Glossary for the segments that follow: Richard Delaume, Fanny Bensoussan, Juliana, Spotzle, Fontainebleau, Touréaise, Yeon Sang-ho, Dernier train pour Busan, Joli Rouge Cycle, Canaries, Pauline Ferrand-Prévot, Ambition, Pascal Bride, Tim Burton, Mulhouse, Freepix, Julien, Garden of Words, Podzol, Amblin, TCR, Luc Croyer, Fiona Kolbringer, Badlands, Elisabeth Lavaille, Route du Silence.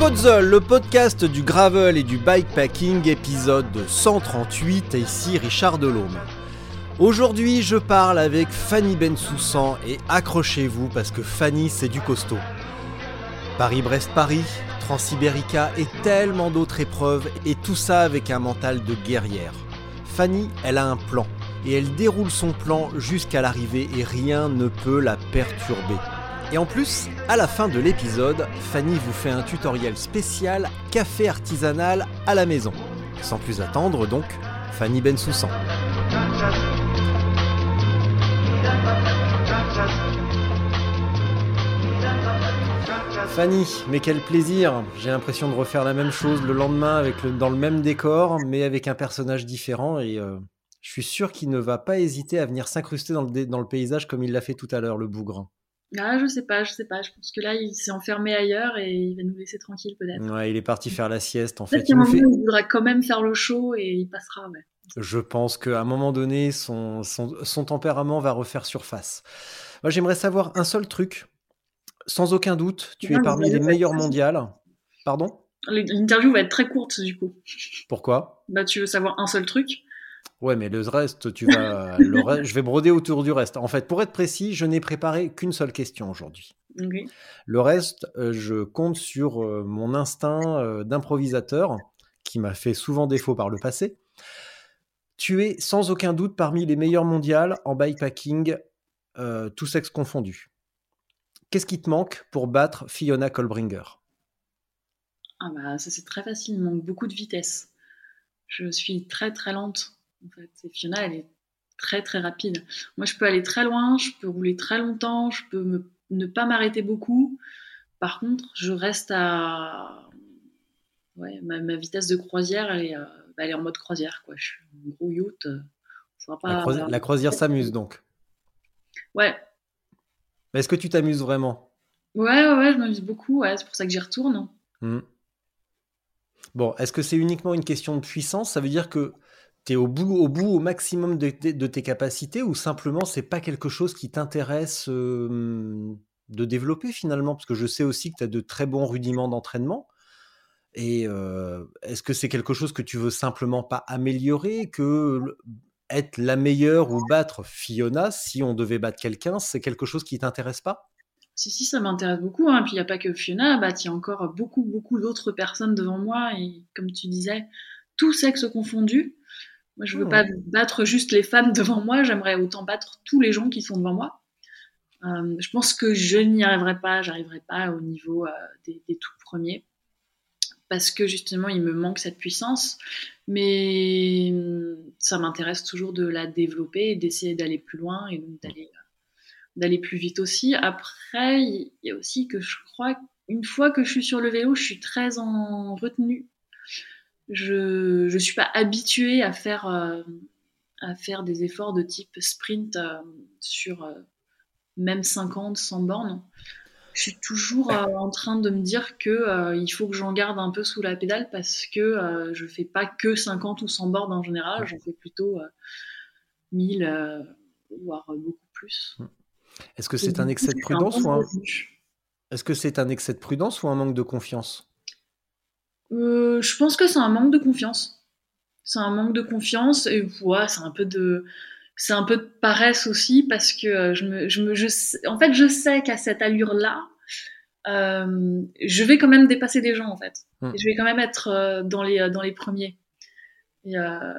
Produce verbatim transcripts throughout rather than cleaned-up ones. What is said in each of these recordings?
Podzol, le podcast du gravel et du bikepacking, épisode cent trente-huit, et ici Richard Delaume. Aujourd'hui, je parle avec Fanny Bensoussan et accrochez-vous parce que Fanny, c'est du costaud. Paris-Brest-Paris, Transsibérica et tellement d'autres épreuves, et tout ça avec un mental de guerrière. Fanny, elle a un plan, et elle déroule son plan jusqu'à l'arrivée et rien ne peut la perturber. Et en plus, à la fin de l'épisode, Fanny vous fait un tutoriel spécial café artisanal à la maison. Sans plus attendre donc, Fanny Bensoussan. Fanny, mais quel plaisir! J'ai l'impression de refaire la même chose le lendemain avec le, dans le même décor, mais avec un personnage différent et... Euh... je suis sûr qu'il ne va pas hésiter à venir s'incruster dans le, dans le paysage comme il l'a fait tout à l'heure, le bougrin. Ah, je sais pas, je sais pas. Je pense que là, il s'est enfermé ailleurs et il va nous laisser tranquille peut-être. Ouais, il est parti faire la sieste en peut-être fait. Peut-être qu'à un moment, il voudra quand même faire le show et il passera. Ouais. Je pense qu'à un moment donné, son, son, son tempérament va refaire surface. Moi, j'aimerais savoir un seul truc. Sans aucun doute, tu non, es parmi les meilleurs mondiales. Pardon ? L'interview va être très courte du coup. Pourquoi ? Bah, tu veux savoir un seul truc ? Ouais, mais le reste, tu vas, le reste, je vais broder autour du reste. En fait, pour être précis, je n'ai préparé qu'une seule question aujourd'hui. Okay. Le reste, je compte sur mon instinct d'improvisateur, qui m'a fait souvent défaut par le passé. Tu es sans aucun doute parmi les meilleurs mondiales en bikepacking, euh, tous sexes confondus. Qu'est-ce qui te manque pour battre Fiona Kolbringer ? Ah bah, ça c'est très facile, il manque beaucoup de vitesse. Je suis très très lente. En fait, et Fiona, elle est très très rapide. Moi, je peux aller très loin, je peux rouler très longtemps, je peux me, ne pas m'arrêter beaucoup. Par contre, je reste à... Ouais, ma, ma vitesse de croisière, elle est, euh, elle est en mode croisière, quoi. Je suis un gros yacht. Euh, on pas la, croisi- la croisière s'amuse, donc. Ouais. Mais est-ce que tu t'amuses vraiment ? Ouais, ouais, ouais, je m'amuse beaucoup. Ouais, c'est pour ça que j'y retourne. Mmh. Bon, est-ce que c'est uniquement une question de puissance ? Ça veut dire que t'es au bout, au bout, au maximum de, t- de tes capacités, ou simplement c'est pas quelque chose qui t'intéresse euh, de développer finalement, parce que je sais aussi que t'as de très bons rudiments d'entraînement. Et euh, est-ce que c'est quelque chose que tu veux simplement pas améliorer, que être la meilleure ou battre Fiona, si on devait battre quelqu'un, c'est quelque chose qui t'intéresse pas ? Si, si, ça m'intéresse beaucoup. Hein. Puis il n'y a pas que Fiona, bah, il y a encore beaucoup, beaucoup d'autres personnes devant moi, et comme tu disais, tous sexes confondus. Moi, je ne veux oh. pas battre juste les femmes devant moi. J'aimerais autant battre tous les gens qui sont devant moi. Euh, je pense que je n'y arriverai pas. Je n'arriverai pas au niveau euh, des, des tout premiers. Parce que, justement, il me manque cette puissance. Mais ça m'intéresse toujours de la développer et d'essayer d'aller plus loin et donc d'aller, d'aller plus vite aussi. Après, il y a aussi que je crois qu'une fois que je suis sur le vélo, je suis très en retenue. Je ne suis pas habituée à faire, euh, à faire des efforts de type sprint euh, sur euh, même cinquante, cent bornes. Je suis toujours euh, en train de me dire qu'il euh, faut que j'en garde un peu sous la pédale parce que euh, je ne fais pas que cinquante ou cent bornes en général. J'en fais plutôt euh, mille, euh, voire beaucoup plus. Est-ce que c'est un excès de prudence ou un... Est-ce que c'est un excès de prudence ou un manque de confiance ? Euh, je pense que c'est un manque de confiance. C'est un manque de confiance et ouais, c'est un peu de, c'est un peu de paresse aussi parce que je me, je me, je sais, en fait, je sais qu'à cette allure-là, euh, je vais quand même dépasser des gens en fait. Mmh. Et je vais quand même être euh, dans les, dans les premiers. Et, euh,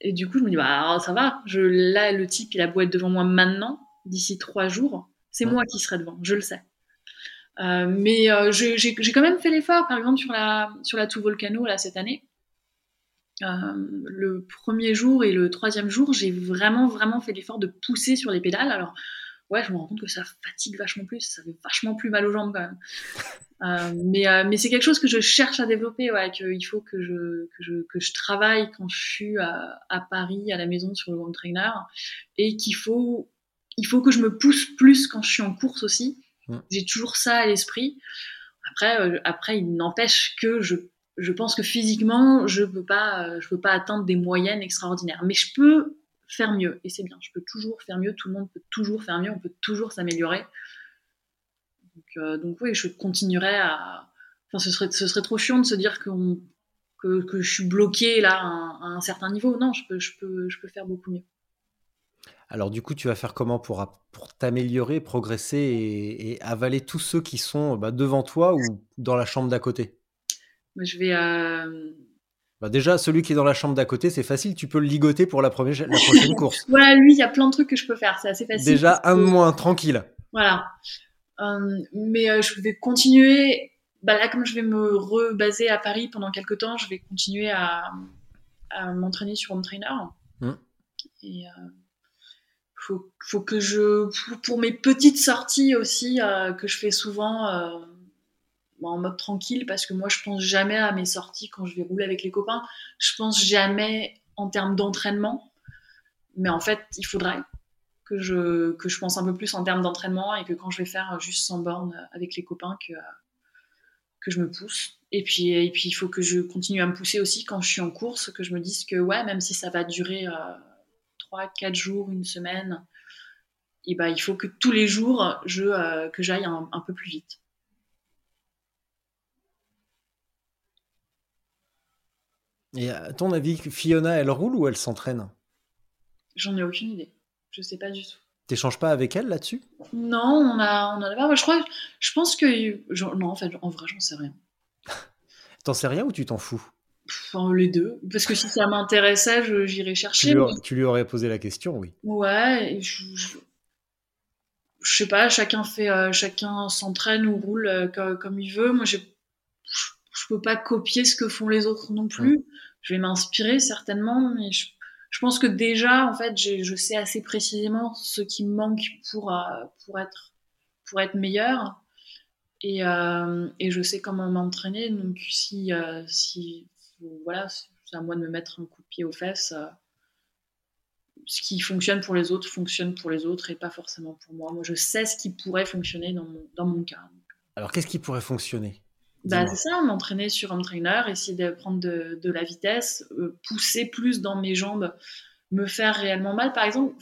et du coup, je me dis bah ça va. Je, là, le type, il a beau être devant moi maintenant, d'ici trois jours, c'est mmh. moi qui serai devant. Je le sais. Euh, mais euh, je, j'ai, j'ai quand même fait l'effort, par exemple sur la, sur la Tour Volcano là, cette année. Euh, le premier jour et le troisième jour, j'ai vraiment, vraiment fait l'effort de pousser sur les pédales. Alors, ouais, je me rends compte que ça fatigue vachement plus, ça fait vachement plus mal aux jambes quand même. Euh, mais, euh, mais c'est quelque chose que je cherche à développer, ouais, qu'il faut que je, que, je, que je travaille quand je suis à, à Paris, à la maison sur le home trainer, et qu'il faut, il faut que je me pousse plus quand je suis en course aussi. Mmh. J'ai toujours ça à l'esprit. Après, euh, après il n'empêche que je, je pense que physiquement, je peux pas, euh, je peux pas atteindre des moyennes extraordinaires. Mais je peux faire mieux, et c'est bien. Je peux toujours faire mieux, tout le monde peut toujours faire mieux, on peut toujours s'améliorer. Donc, euh, donc oui, je continuerai à... Enfin, ce serait, ce serait trop chiant de se dire qu'on, que, que je suis bloquée là, à, un, à un certain niveau. Non, je peux, je peux, je peux faire beaucoup mieux. Alors du coup, tu vas faire comment pour, pour t'améliorer, progresser et, et avaler tous ceux qui sont bah, devant toi ou dans la chambre d'à côté? Je vais... Euh... Bah déjà, celui qui est dans la chambre d'à côté, c'est facile, tu peux le ligoter pour la, première, la prochaine course. Voilà, lui, il y a plein de trucs que je peux faire, c'est assez facile. Déjà, un de moins, tranquille. Voilà. Euh, mais euh, je vais continuer, bah là comme je vais me rebaser à Paris pendant quelques temps, je vais continuer à, à m'entraîner sur home trainer. Mmh. Et euh, faut, faut que je, pour mes petites sorties aussi, euh, que je fais souvent euh, en mode tranquille, parce que moi je pense jamais à mes sorties quand je vais rouler avec les copains, je pense jamais en termes d'entraînement, mais en fait il faudrait que je, que je pense un peu plus en termes d'entraînement et que quand je vais faire juste sans borne avec les copains, que, que je me pousse. Et puis, et puis, il faut que je continue à me pousser aussi quand je suis en course, que je me dise que ouais, même si ça va durer euh, trois quatre jours, une semaine, et ben, il faut que tous les jours, je, euh, que j'aille un, un peu plus vite. Et à ton avis, Fiona, elle roule ou elle s'entraîne ? J'en ai aucune idée. Je sais pas du tout. T'échanges pas avec elle là-dessus ? Non, on a, on en a pas. Je crois, je pense que, genre, non, en fait, en vrai, j'en sais rien. T'en sais rien ou tu t'en fous ? Enfin, les deux. Parce que si ça m'intéressait, je, j'irais chercher. Tu lui, a, mais... tu lui aurais posé la question, oui. Ouais. Et je, je, je sais pas. Chacun fait, euh, chacun s'entraîne ou roule euh, comme, comme il veut. Moi, j'ai, je, je peux pas copier ce que font les autres non plus. Mmh. Je vais m'inspirer certainement, mais je. Je pense que déjà, en fait, je, je sais assez précisément ce qui me manque pour, euh, pour, être, pour être meilleure. Et, euh, et je sais comment m'entraîner. Donc, si, euh, si voilà, c'est à moi de me mettre un coup de pied aux fesses. Euh, ce qui fonctionne pour les autres fonctionne pour les autres et pas forcément pour moi. Moi, je sais ce qui pourrait fonctionner dans mon, dans mon cas. Alors, qu'est-ce qui pourrait fonctionner ? Bah, c'est ça, m'entraîner sur home trainer, essayer de prendre de, de la vitesse, euh, pousser plus dans mes jambes, me faire réellement mal. Par exemple,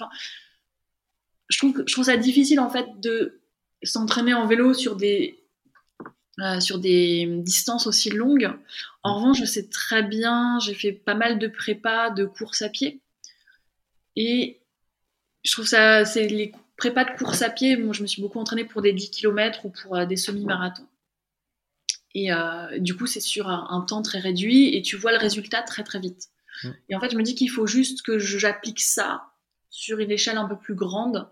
je trouve, que, je trouve ça difficile en fait de s'entraîner en vélo sur des, euh, sur des distances aussi longues. En revanche, je sais très bien, j'ai fait pas mal de prépas, de courses à pied. Et je trouve ça, c'est les prépas de courses à pied, moi, je me suis beaucoup entraînée pour des dix kilomètres ou pour euh, des semi-marathons. Et euh, du coup, c'est sur un, un temps très réduit et tu vois le résultat très, très vite. Mmh. Et en fait, je me dis qu'il faut juste que je, j'applique ça sur une échelle un peu plus grande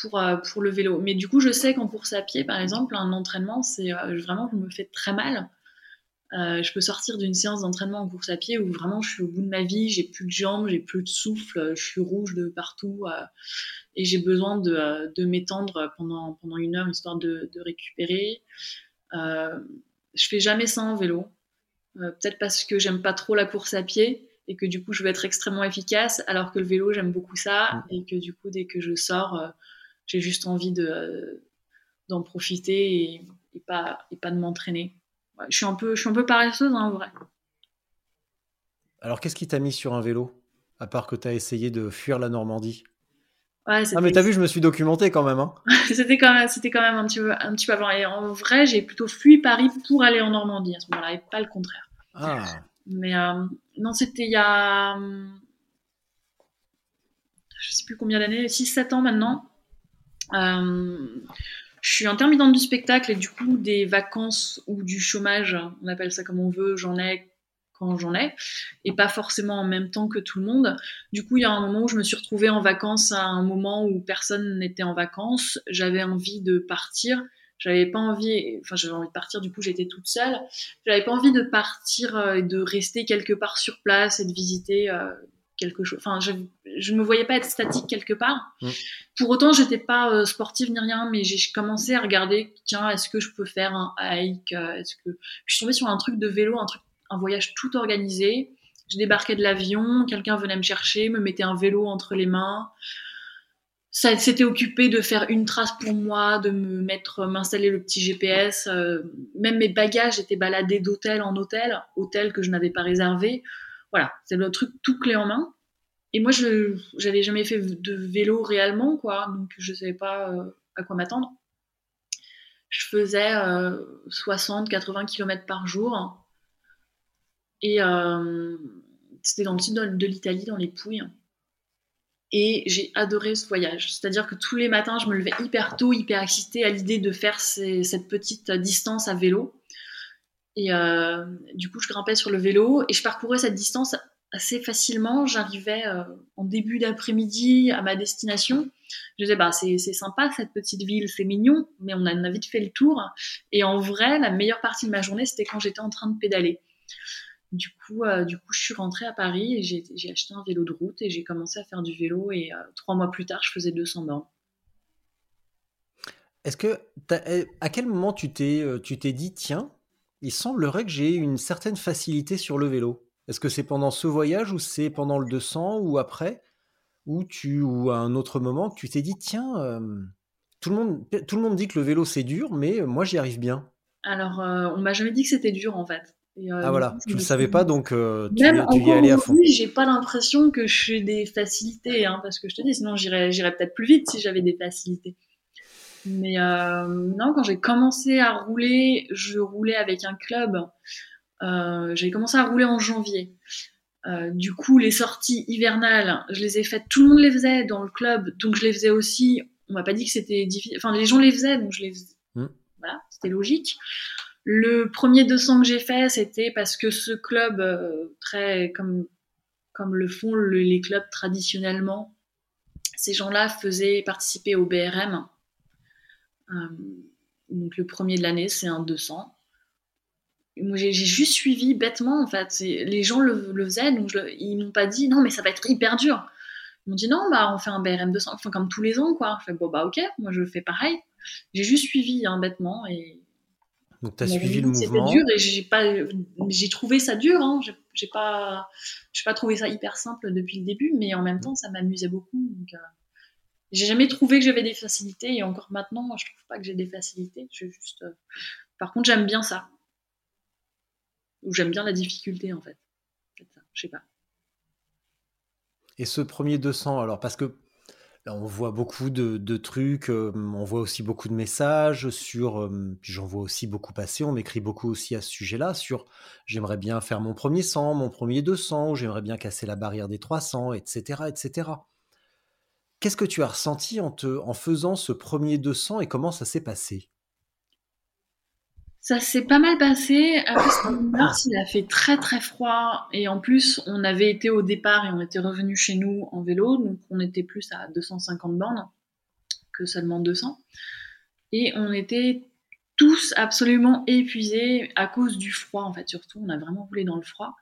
pour, euh, pour le vélo. Mais du coup, je sais qu'en course à pied, par exemple, un entraînement, c'est euh, vraiment, je me fais très mal. Euh, je peux sortir d'une séance d'entraînement en course à pied où vraiment, je suis au bout de ma vie, j'ai plus de jambes, j'ai plus de souffle, je suis rouge de partout euh, et j'ai besoin de, de m'étendre pendant, pendant une heure, histoire de, de récupérer. Euh, Je fais jamais ça en vélo, euh, peut-être parce que j'aime pas trop la course à pied et que du coup je veux être extrêmement efficace, alors que le vélo j'aime beaucoup ça et que du coup dès que je sors, euh, j'ai juste envie de euh, d'en profiter et, et pas et pas de m'entraîner. Ouais, je suis un peu je suis un peu paresseuse hein, en vrai. Alors qu'est-ce qui t'a mis sur un vélo à part que t'as essayé de fuir la Normandie? Ouais, ah mais t'as vu, je me suis documentée quand même. Hein. c'était quand même, c'était quand même un petit peu, un petit peu avant. Et en vrai, j'ai plutôt fui Paris pour aller en Normandie à ce moment-là, et pas le contraire. Ah. Mais euh, non, c'était il y a, je sais plus combien d'années, six sept ans maintenant. Euh, je suis intermittente du spectacle et du coup des vacances ou du chômage, on appelle ça comme on veut, j'en ai. Quand j'en ai, et pas forcément en même temps que tout le monde. Du coup, il y a un moment où je me suis retrouvée en vacances à un moment où personne n'était en vacances. J'avais envie de partir. J'avais pas envie, enfin j'avais envie de partir, du coup j'étais toute seule. J'avais pas envie de partir et euh, de rester quelque part sur place et de visiter euh, quelque chose. Enfin, je, je me voyais pas être statique quelque part. Mmh. Pour autant, j'étais pas euh, sportive ni rien, mais j'ai commencé à regarder, tiens, est-ce que je peux faire un hike? Est-ce que je suis tombée sur un truc de vélo, un truc, un voyage tout organisé. Je débarquais de l'avion, quelqu'un venait me chercher, me mettait un vélo entre les mains. Ça s'était occupé de faire une trace pour moi, de me mettre, m'installer le petit G P S. Euh, même mes bagages étaient baladés d'hôtel en hôtel, hôtel que je n'avais pas réservé. Voilà, c'est le truc tout clé en main. Et moi, je n'avais jamais fait de vélo réellement, quoi, donc je ne savais pas euh, à quoi m'attendre. Je faisais euh, soixante à quatre-vingts kilomètres par jour. Et euh, c'était dans le sud de, de l'Italie, dans les Pouilles. Et j'ai adoré ce voyage. C'est-à-dire que tous les matins, je me levais hyper tôt, hyper excitée à l'idée de faire ces, cette petite distance à vélo. Et euh, du coup, je grimpais sur le vélo et je parcourais cette distance assez facilement. J'arrivais euh, en début d'après-midi à ma destination. Je disais, bah, c'est, c'est sympa cette petite ville, c'est mignon, mais on a vite fait le tour. Et en vrai, la meilleure partie de ma journée, c'était quand j'étais en train de pédaler. Du coup, euh, du coup, je suis rentrée à Paris et j'ai, j'ai acheté un vélo de route et j'ai commencé à faire du vélo. Et euh, trois mois plus tard, je faisais deux cents bornes. Est-ce que à quel moment tu t'es, tu t'es dit, tiens, il semblerait que j'ai une certaine facilité sur le vélo. Est-ce que c'est pendant ce voyage ou c'est pendant le deux cents ou après ou tu ou à un autre moment que tu t'es dit, tiens, euh, tout le monde, tout le monde dit que le vélo c'est dur, mais moi j'y arrive bien. Alors, euh, on m'a jamais dit que c'était dur en fait. Et, euh, ah voilà, je ne le savais pas, donc euh, tu, même tu y es allé à fond. J'ai pas l'impression que je suis des facilités, hein, parce que je te dis, sinon j'irais, j'irais peut-être plus vite si j'avais des facilités. Mais euh, non, quand j'ai commencé à rouler, je roulais avec un club. Euh, j'ai commencé à rouler en janvier. Euh, du coup, les sorties hivernales, je les ai faites. Tout le monde les faisait dans le club, donc je les faisais aussi. On m'a pas dit que c'était difficile. Enfin, les gens les faisaient, donc je les faisais. Mmh. Voilà, c'était logique. Le premier deux cents que j'ai fait, c'était parce que ce club, euh, très comme, comme le font le, les clubs traditionnellement, ces gens-là faisaient participer au B R M. Euh, donc le premier de l'année, c'est un deux cents. Moi, j'ai, j'ai juste suivi bêtement, en fait. C'est, les gens le, le faisaient, donc je, ils m'ont pas dit « Non, mais ça va être hyper dur ». Ils m'ont dit « Non, bah, on fait un B R M deux cents, enfin, comme tous les ans, quoi ». Je fais « Bon, bah, ok, moi, je fais pareil ». J'ai juste suivi, hein, bêtement, et... Donc t'as suivi le mouvement. C'était dur et j'ai pas, j'ai trouvé ça dur. Hein. J'ai, j'ai pas, j'ai pas trouvé ça hyper simple depuis le début, mais en même temps ça m'amusait beaucoup. Donc euh, j'ai jamais trouvé que j'avais des facilités et encore maintenant, moi, je trouve pas que j'ai des facilités. Je juste, euh... par contre, j'aime bien ça. Ou j'aime bien la difficulté en fait. Peut-être ça, je sais pas. Et ce premier deux cents, alors parce que. Là, on voit beaucoup de, de trucs, euh, on voit aussi beaucoup de messages sur, euh, j'en vois aussi beaucoup passer, on m'écrit beaucoup aussi à ce sujet-là, sur j'aimerais bien faire mon premier cent, mon premier deux cents, j'aimerais bien casser la barrière des trois cents, et cetera, et cetera. Qu'est-ce que tu as ressenti en, te, en faisant ce premier deux cents et comment ça s'est passé ? Ça s'est pas mal passé. Après, c'était une marche, il a fait très très froid. Et en plus, on avait été au départ et on était revenu chez nous en vélo. Donc, on était plus à deux cent cinquante bornes que seulement deux cents. Et on était tous absolument épuisés à cause du froid, en fait, surtout. On a vraiment roulé dans le froid.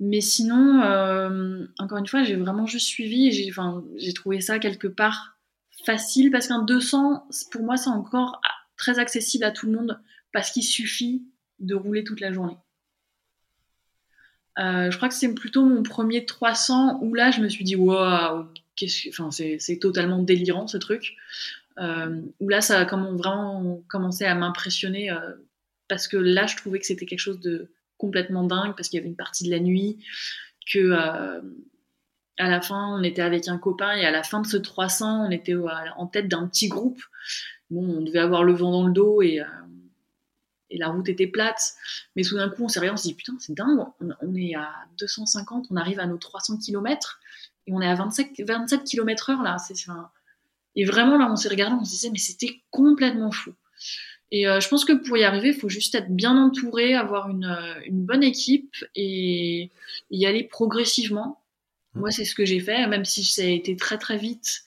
Mais sinon, euh, encore une fois, j'ai vraiment juste suivi. Et j'ai, enfin, j'ai trouvé ça quelque part facile parce qu'un deux cents, pour moi, c'est encore très accessible à tout le monde. Parce qu'il suffit de rouler toute la journée. Euh, je crois que c'est plutôt mon premier trois cents où là, je me suis dit « Waouh, enfin, c'est, c'est totalement délirant ce truc euh, ». Où là, ça a vraiment commencé à m'impressionner euh, parce que là, je trouvais que c'était quelque chose de complètement dingue parce qu'il y avait une partie de la nuit, que euh, à la fin, on était avec un copain et à la fin de ce trois cents, on était en tête d'un petit groupe. Bon, on devait avoir le vent dans le dos et... Euh, et la route était plate, mais tout d'un coup, on s'est regardé, on s'est dit, putain, c'est dingue, on, on est à deux cent cinquante, on arrive à nos trois cents kilomètres, et on est à vingt-sept kilomètres heure, là. C'est, c'est un... Et vraiment, là, on s'est regardé, on se disait, mais c'était complètement fou. Et euh, je pense que pour y arriver, il faut juste être bien entouré, avoir une, euh, une bonne équipe, et y aller progressivement. Mmh. Moi, c'est ce que j'ai fait, même si ça a été très, très vite,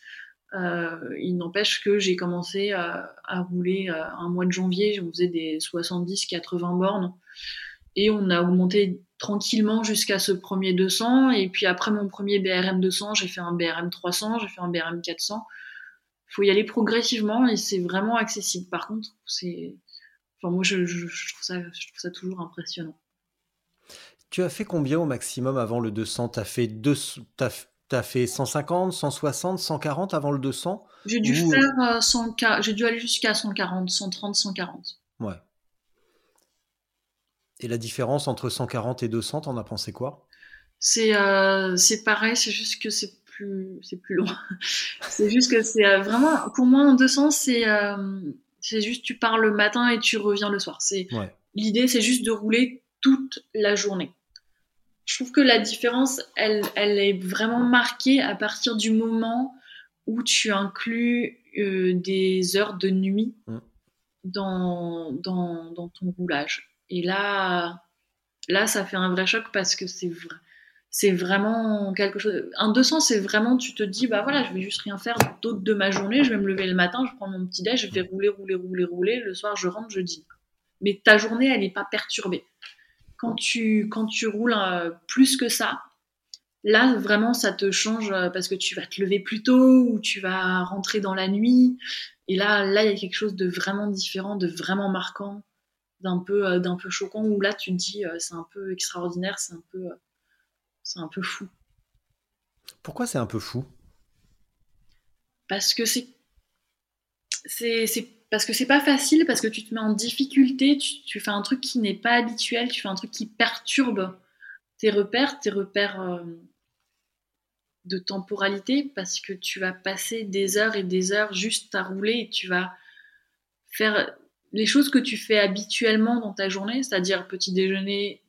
Euh, il n'empêche que j'ai commencé à, à rouler à un mois de janvier, on faisait des soixante-dix quatre-vingts bornes et on a augmenté tranquillement jusqu'à ce premier deux cents, et puis après mon premier B R M deux cents, j'ai fait un B R M trois cents, j'ai fait un B R M quatre cents. Il faut y aller progressivement et c'est vraiment accessible. Par contre, c'est... Enfin, moi je, je, je, trouve ça, je trouve ça toujours impressionnant. Tu as fait combien au maximum avant le deux cents? Tu as fait deux... T'as... T'as fait cent cinquante, cent soixante, cent quarante avant le deux cents? J'ai dû ou... faire euh, cent... j'ai dû aller jusqu'à cent quarante, cent trente, cent quarante. Ouais. Et la différence entre cent quarante et deux cents, t'en as pensé quoi? C'est euh, c'est pareil, c'est juste que c'est plus c'est plus long. C'est juste que c'est euh, vraiment pour moi en deux cents, c'est euh, c'est juste tu pars le matin et tu reviens le soir. C'est ouais. L'idée, c'est juste de rouler toute la journée. Je trouve que la différence, elle, elle est vraiment marquée à partir du moment où tu inclus euh, des heures de nuit dans, dans, dans ton roulage. Et là, là, ça fait un vrai choc parce que c'est, vra- c'est vraiment quelque chose... Un deux cents, c'est vraiment, tu te dis, bah voilà, je vais juste rien faire d'autre de ma journée, je vais me lever le matin, je prends mon petit déj, je vais rouler, rouler, rouler, rouler, le soir, je rentre, je dîne. Mais ta journée, elle n'est pas perturbée. Quand tu, quand tu roules euh, plus que ça, là, vraiment, ça te change euh, parce que tu vas te lever plus tôt ou tu vas rentrer dans la nuit. Et là, là, il y a quelque chose de vraiment différent, de vraiment marquant, d'un peu, euh, d'un peu choquant, où là, tu te dis, euh, c'est un peu extraordinaire, c'est un peu, euh, c'est un peu fou. Pourquoi c'est un peu fou? Parce que c'est... c'est, c'est... Parce que c'est pas facile, parce que tu te mets en difficulté, tu, tu fais un truc qui n'est pas habituel, tu fais un truc qui perturbe tes repères, tes repères euh, de temporalité, parce que tu vas passer des heures et des heures juste à rouler et tu vas faire les choses que tu fais habituellement dans ta journée, c'est-à-dire petit déjeuner,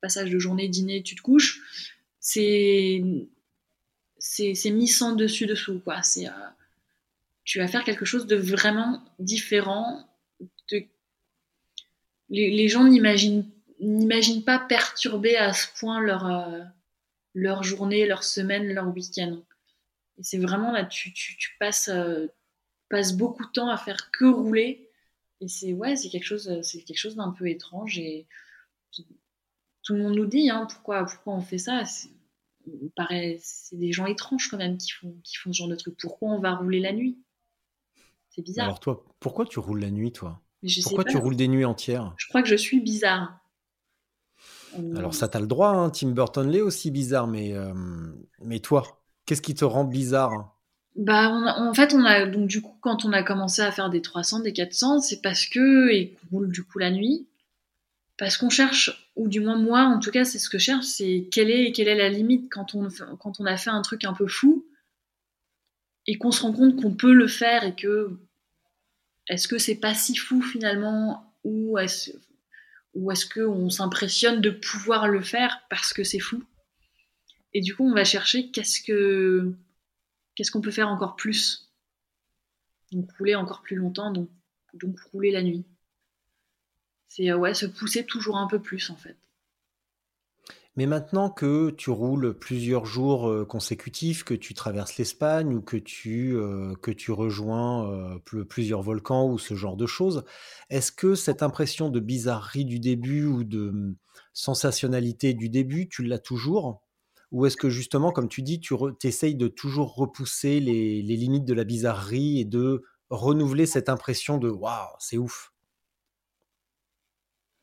passage de journée, dîner, tu te couches. C'est, c'est, c'est mis sans dessus-dessous, quoi. C'est... Euh, tu vas faire quelque chose de vraiment différent. De... Les, les gens n'imaginent, n'imaginent pas perturber à ce point leur, euh, leur journée, leur semaine, leur week-end. Et c'est vraiment là, tu, tu, tu passes, euh, passes beaucoup de temps à faire que rouler. Et c'est, ouais, c'est, quelque chose, c'est quelque chose d'un peu étrange. Et tout le monde nous dit hein, pourquoi, pourquoi on fait ça. C'est, on paraît, c'est des gens étranges quand même qui font, qui font ce genre de truc. Pourquoi on va rouler la nuit ? C'est bizarre. Alors toi, pourquoi tu roules la nuit, toi ? Pourquoi tu roules des nuits entières ? Je crois que je suis bizarre. Alors ça, t'as le droit, hein. Tim Burton l'est aussi bizarre, mais, euh, mais toi, qu'est-ce qui te rend bizarre ? Bah, on a, en fait, on a, donc, du coup, quand on a commencé à faire des trois cents, des quatre cents, c'est parce que, et qu'on roule du coup la nuit, parce qu'on cherche, ou du moins moi, en tout cas, c'est ce que je cherche, c'est quelle est, quelle est la limite quand on, quand on a fait un truc un peu fou, et qu'on se rend compte qu'on peut le faire et que est-ce que c'est pas si fou finalement ou est-ce, ou est-ce qu'on s'impressionne de pouvoir le faire parce que c'est fou, et du coup on va chercher qu'est-ce que qu'est-ce qu'on peut faire encore plus, donc rouler encore plus longtemps, donc, donc rouler la nuit, c'est ouais, se pousser toujours un peu plus en fait. Mais maintenant que tu roules plusieurs jours consécutifs, que tu traverses l'Espagne ou que tu, euh, que tu rejoins euh, plusieurs volcans ou ce genre de choses, est-ce que cette impression de bizarrerie du début ou de sensationnalité du début, tu l'as toujours ? Ou est-ce que justement, comme tu dis, tu re- t'essayes de toujours repousser les, les limites de la bizarrerie et de renouveler cette impression de « waouh, c'est ouf ».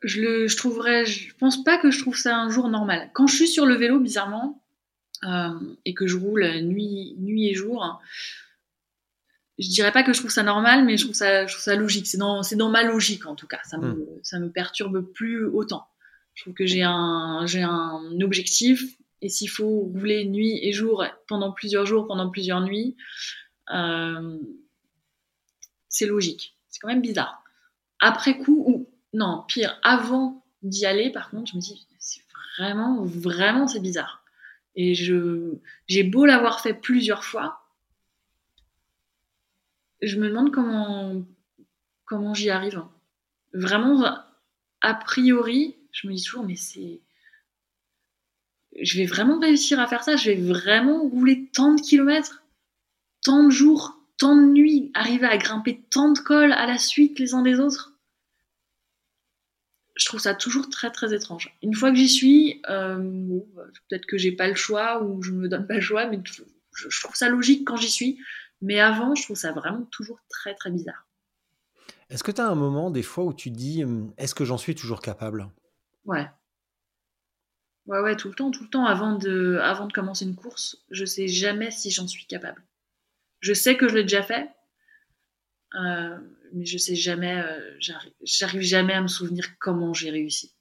Je le, je trouverais, je pense pas que je trouve ça un jour normal. Quand je suis sur le vélo, bizarrement, euh, et que je roule nuit, nuit et jour, hein, je dirais pas que je trouve ça normal, mais je trouve ça, je trouve ça logique. C'est dans, c'est dans ma logique en tout cas. Ça me, mmh. ça me perturbe plus autant. Je trouve que j'ai un, j'ai un objectif, et s'il faut rouler nuit et jour pendant plusieurs jours, pendant plusieurs nuits, euh, c'est logique. C'est quand même bizarre. Après coup ou Non, pire, avant d'y aller, par contre, je me dis, c'est vraiment, vraiment, c'est bizarre. Et je, j'ai beau l'avoir fait plusieurs fois, je me demande comment, comment j'y arrive. Vraiment, a priori, je me dis toujours, mais c'est... Je vais vraiment réussir à faire ça, je vais vraiment rouler tant de kilomètres, tant de jours, tant de nuits, arriver à grimper tant de cols à la suite les uns des autres, je trouve ça toujours très très étrange. Une fois que j'y suis, euh, bon, peut-être que j'ai pas le choix ou je me donne pas le choix, mais je, je trouve ça logique quand j'y suis. Mais avant, je trouve ça vraiment toujours très très bizarre. Est-ce que tu as un moment des fois où tu dis « est-ce que j'en suis toujours capable ?» Ouais. Ouais, ouais, tout le temps, tout le temps. Avant de, avant de commencer une course, je sais jamais si j'en suis capable. Je sais que je l'ai déjà fait, euh, mais je sais jamais, euh, j'arrive, j'arrive jamais à me souvenir comment j'ai réussi.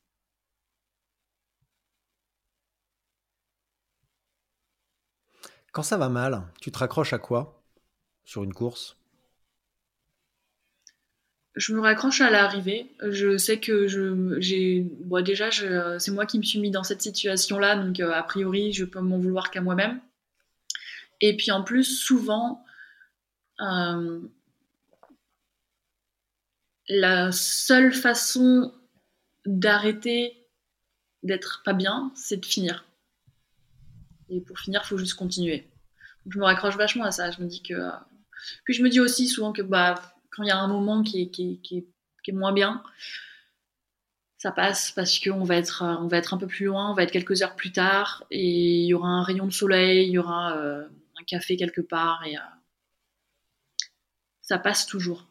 Quand ça va mal, tu te raccroches à quoi sur une course ? Je me raccroche à l'arrivée. Je sais que je, j'ai, bon, déjà, je, c'est moi qui me suis mis dans cette situation-là, donc euh, a priori, je peux m'en vouloir qu'à moi-même. Et puis en plus, souvent, euh, la seule façon d'arrêter d'être pas bien, c'est de finir. Et pour finir, il faut juste continuer. Donc, je me raccroche vachement à ça. Je me dis que, euh... puis je me dis aussi souvent que, bah, quand il y a un moment qui est, qui est, qui est, qui est moins bien, ça passe parce qu'on va être, on va être un peu plus loin, on va être quelques heures plus tard, et il y aura un rayon de soleil, il y aura euh, un café quelque part, et euh, ça passe toujours.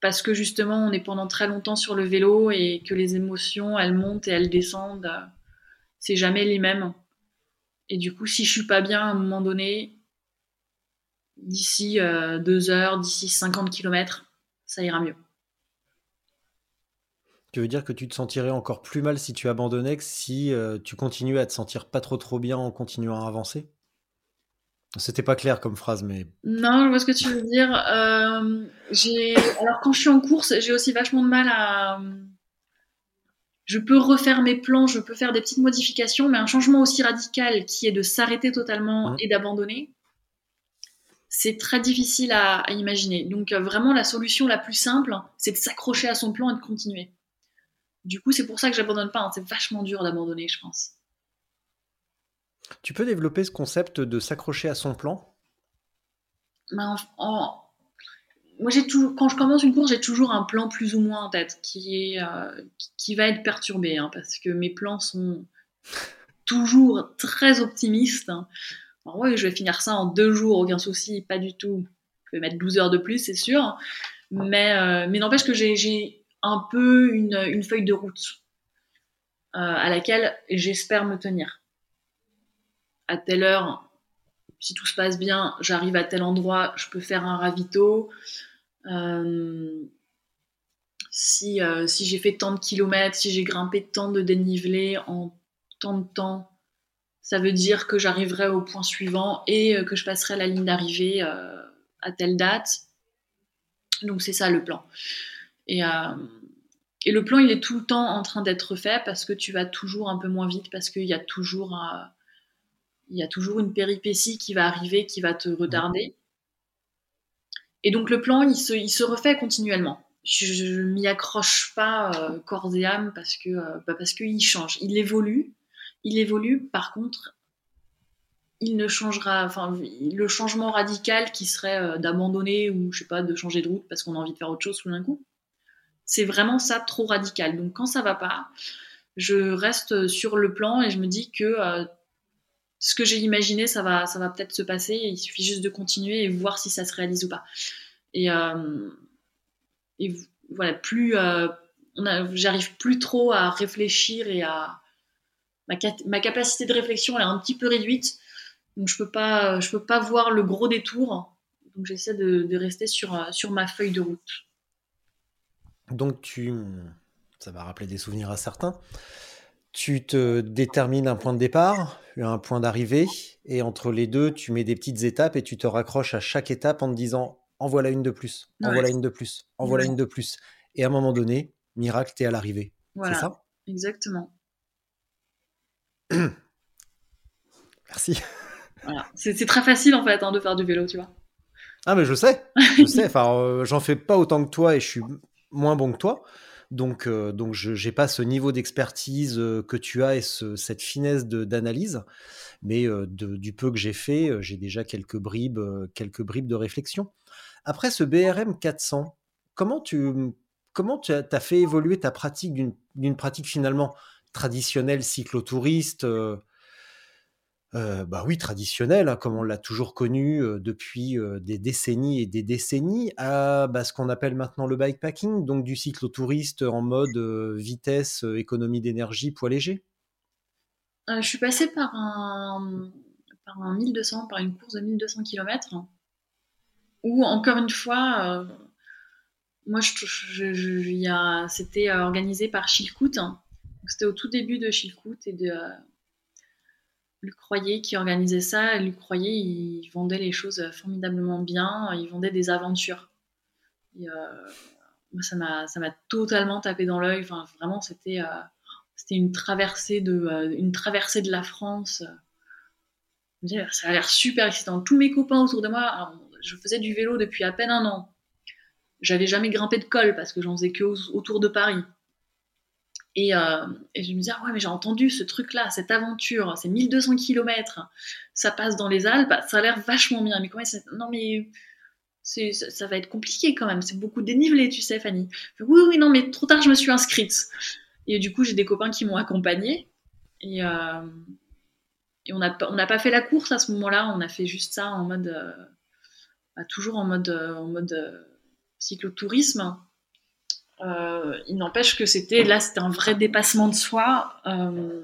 Parce que justement, on est pendant très longtemps sur le vélo, et que les émotions, elles montent et elles descendent, euh, c'est jamais les mêmes. Et du coup, si je suis pas bien à un moment donné, d'ici euh, deux heures, d'ici cinquante kilomètres, ça ira mieux. Tu veux dire que tu te sentirais encore plus mal si tu abandonnais que si euh, tu continuais à te sentir pas trop trop bien en continuant à avancer ? C'était pas clair comme phrase, mais... Non, je vois ce que tu veux dire. Euh, j'ai... Alors, quand je suis en course, j'ai aussi vachement de mal à... Je peux refaire mes plans, je peux faire des petites modifications, mais un changement aussi radical qui est de s'arrêter totalement mmh. et d'abandonner, c'est très difficile à, à imaginer. Donc, euh, vraiment, la solution la plus simple, c'est de s'accrocher à son plan et de continuer. Du coup, c'est pour ça que j'abandonne pas, hein. C'est vachement dur d'abandonner, je pense. Tu peux développer ce concept de s'accrocher à son plan ? Ben, en... Moi, j'ai toujours... Quand je commence une course, j'ai toujours un plan plus ou moins en tête qui, est, euh, qui va être perturbé, hein, parce que mes plans sont toujours très optimistes. Hein. Alors, oui, je vais finir ça en deux jours, aucun souci, pas du tout. Je vais mettre douze heures de plus, c'est sûr. Mais, euh, mais n'empêche que j'ai... j'ai... un peu une, une feuille de route euh, à laquelle j'espère me tenir. À telle heure, si tout se passe bien, j'arrive à tel endroit, je peux faire un ravito. Euh, si, euh, si j'ai fait tant de kilomètres, si j'ai grimpé tant de dénivelé en tant de temps, ça veut dire que j'arriverai au point suivant et euh, que je passerai la ligne d'arrivée euh, à telle date. Donc c'est ça le plan. Et, euh, et le plan, il est tout le temps en train d'être fait parce que tu vas toujours un peu moins vite, parce qu'il y a toujours, un, il y a toujours une péripétie qui va arriver, qui va te retarder. Et donc, le plan, il se, il se refait continuellement. Je ne m'y accroche pas euh, corps et âme parce que, euh, bah parce qu'il change. Il évolue. Il évolue. Par contre, il ne changera... Enfin, le changement radical qui serait euh, d'abandonner ou, je sais pas, de changer de route parce qu'on a envie de faire autre chose tout d'un coup, c'est vraiment ça, trop radical. Donc, quand ça va pas, je reste sur le plan et je me dis que euh, ce que j'ai imaginé, ça va, ça va peut-être se passer. Il suffit juste de continuer et voir si ça se réalise ou pas. Et, euh, et voilà, plus, euh, on a, j'arrive plus trop à réfléchir et à ma, ma capacité de réflexion, elle est un petit peu réduite. Donc, je peux pas, je peux pas voir le gros détour. Donc, j'essaie de, de rester sur, sur ma feuille de route. Donc, tu, ça va rappeler des souvenirs à certains, tu te détermines un point de départ, un point d'arrivée, et entre les deux, tu mets des petites étapes et tu te raccroches à chaque étape en te disant « en voilà une de plus, en ouais. voilà une de plus, en ouais. voilà une de plus ». Et à un moment donné, miracle, t'es à l'arrivée. Voilà. C'est ça ? Exactement. Merci. Voilà. C'est, c'est très facile, en fait, hein, de faire du vélo, tu vois. Ah, mais je sais, je sais. Enfin, euh, j'en fais pas autant que toi et je suis... moins bon que toi, donc, euh, donc je n'ai pas ce niveau d'expertise euh, que tu as et ce, cette finesse de, d'analyse, mais euh, de, du peu que j'ai fait, euh, j'ai déjà quelques bribes, euh, quelques bribes de réflexion. Après ce B R M quatre cents, comment tu comment tu as fait évoluer ta pratique d'une, d'une pratique finalement traditionnelle cyclotouriste, euh, euh, bah oui traditionnelle, hein, comme on l'a toujours connue euh, depuis euh, des décennies et des décennies, à bah, ce qu'on appelle maintenant le bikepacking, donc du cyclotouriste en mode euh, vitesse, euh, économie d'énergie, poids léger? Euh, je suis passée par un, par un mille deux cents, par une course de mille deux cents kilomètres, hein, où encore une fois, euh, moi, je, je, je, y a, c'était organisé par Chilkout, hein, c'était au tout début de Chilkout et de euh, Luc Croyer qui organisait ça. Luc Croyer, il vendait les choses formidablement bien, il vendait des aventures. Et, euh, moi, ça m'a, ça m'a totalement tapé dans l'œil. Enfin, vraiment, c'était... Euh, C'était une traversée de, euh, une traversée de la France. Ça a l'air super excitant. Tous mes copains autour de moi, alors, je faisais du vélo depuis à peine un an. J'avais jamais grimpé de col parce que j'en faisais que au- autour de Paris. Et, euh, et je me disais, ah ouais, mais j'ai entendu ce truc-là, cette aventure, c'est mille deux cents kilomètres, ça passe dans les Alpes, ça a l'air vachement bien. Mais comment ça... Non, mais c'est, ça, ça va être compliqué quand même, c'est beaucoup dénivelé, tu sais, Fanny. Je dis, oui, oui, non, mais trop tard, je me suis inscrite. Et du coup, j'ai des copains qui m'ont accompagnée. Et, euh, et on n'a on n'a pas fait la course à ce moment-là. On a fait juste ça en mode... Euh, bah, toujours en mode, euh, en mode euh, cyclotourisme. Euh, il n'empêche que c'était... Là, c'était un vrai dépassement de soi euh,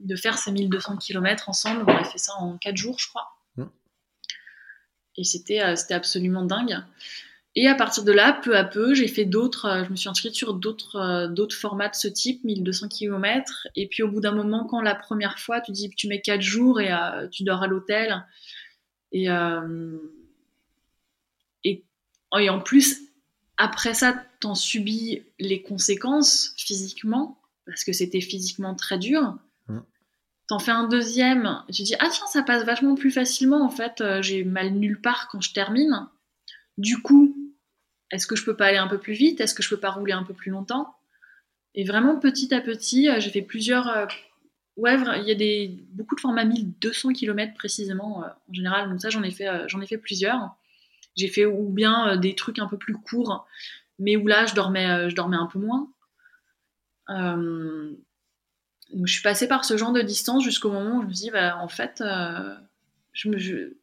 de faire ces mille deux cents kilomètres ensemble. On a fait ça en quatre jours, je crois. Et c'était, euh, c'était absolument dingue. Et à partir de là, peu à peu, j'ai fait d'autres, je me suis inscrite sur d'autres, d'autres formats de ce type, mille deux cents kilomètres. Et puis au bout d'un moment, quand la première fois, tu dis que tu mets quatre jours et euh, tu dors à l'hôtel. Et, euh, et, et en plus, après ça, t'en subis les conséquences physiquement, parce que c'était physiquement très dur. Mmh. T'en fais un deuxième, tu dis « Ah tiens, ça passe vachement plus facilement, en fait, euh, j'ai mal nulle part quand je termine. » Du coup, est-ce que je peux pas aller un peu plus vite? Est-ce que je peux pas rouler un peu plus longtemps? Et vraiment, petit à petit, j'ai fait plusieurs... Euh, ouais, il y a des, beaucoup de formats mille deux cents kilomètres précisément, euh, en général. Donc ça, j'en ai fait, euh, j'en ai fait plusieurs. J'ai fait ou bien euh, des trucs un peu plus courts, mais où là, je dormais, euh, je dormais un peu moins. Euh, donc je suis passée par ce genre de distance jusqu'au moment où je me suis dit, bah, en fait, euh, je me... Je,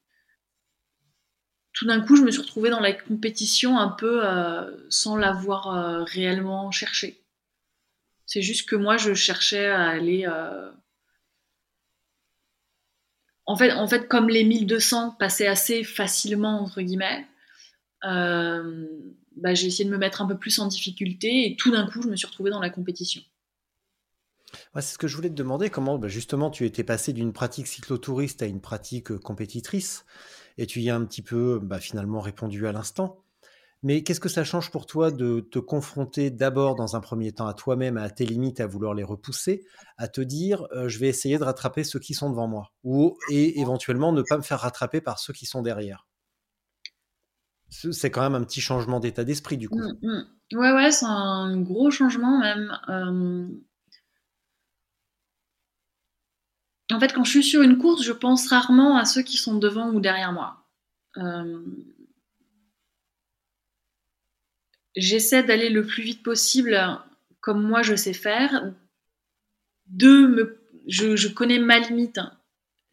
tout d'un coup, je me suis retrouvée dans la compétition un peu euh, sans l'avoir euh, réellement cherchée. C'est juste que moi, je cherchais à aller... Euh... En fait, en fait, comme les mille deux cents passaient assez facilement, entre guillemets, euh, bah, j'ai essayé de me mettre un peu plus en difficulté et tout d'un coup, je me suis retrouvée dans la compétition. Ouais, c'est ce que je voulais te demander. Comment, bah, justement, tu étais passée d'une pratique cyclotouriste à une pratique euh, compétitrice? Et tu y as un petit peu, bah, finalement, répondu à l'instant. Mais qu'est-ce que ça change pour toi de te confronter d'abord, dans un premier temps, à toi-même, à tes limites, à vouloir les repousser, à te dire euh, « je vais essayer de rattraper ceux qui sont devant moi » ou et éventuellement ne pas me faire rattraper par ceux qui sont derrière? C'est quand même un petit changement d'état d'esprit, du coup. Mmh, mmh. Ouais, ouais, c'est un gros changement, même. Euh... En fait, quand je suis sur une course, je pense rarement à ceux qui sont devant ou derrière moi. Euh... J'essaie d'aller le plus vite possible, comme moi je sais faire. De me... je, je connais ma limite.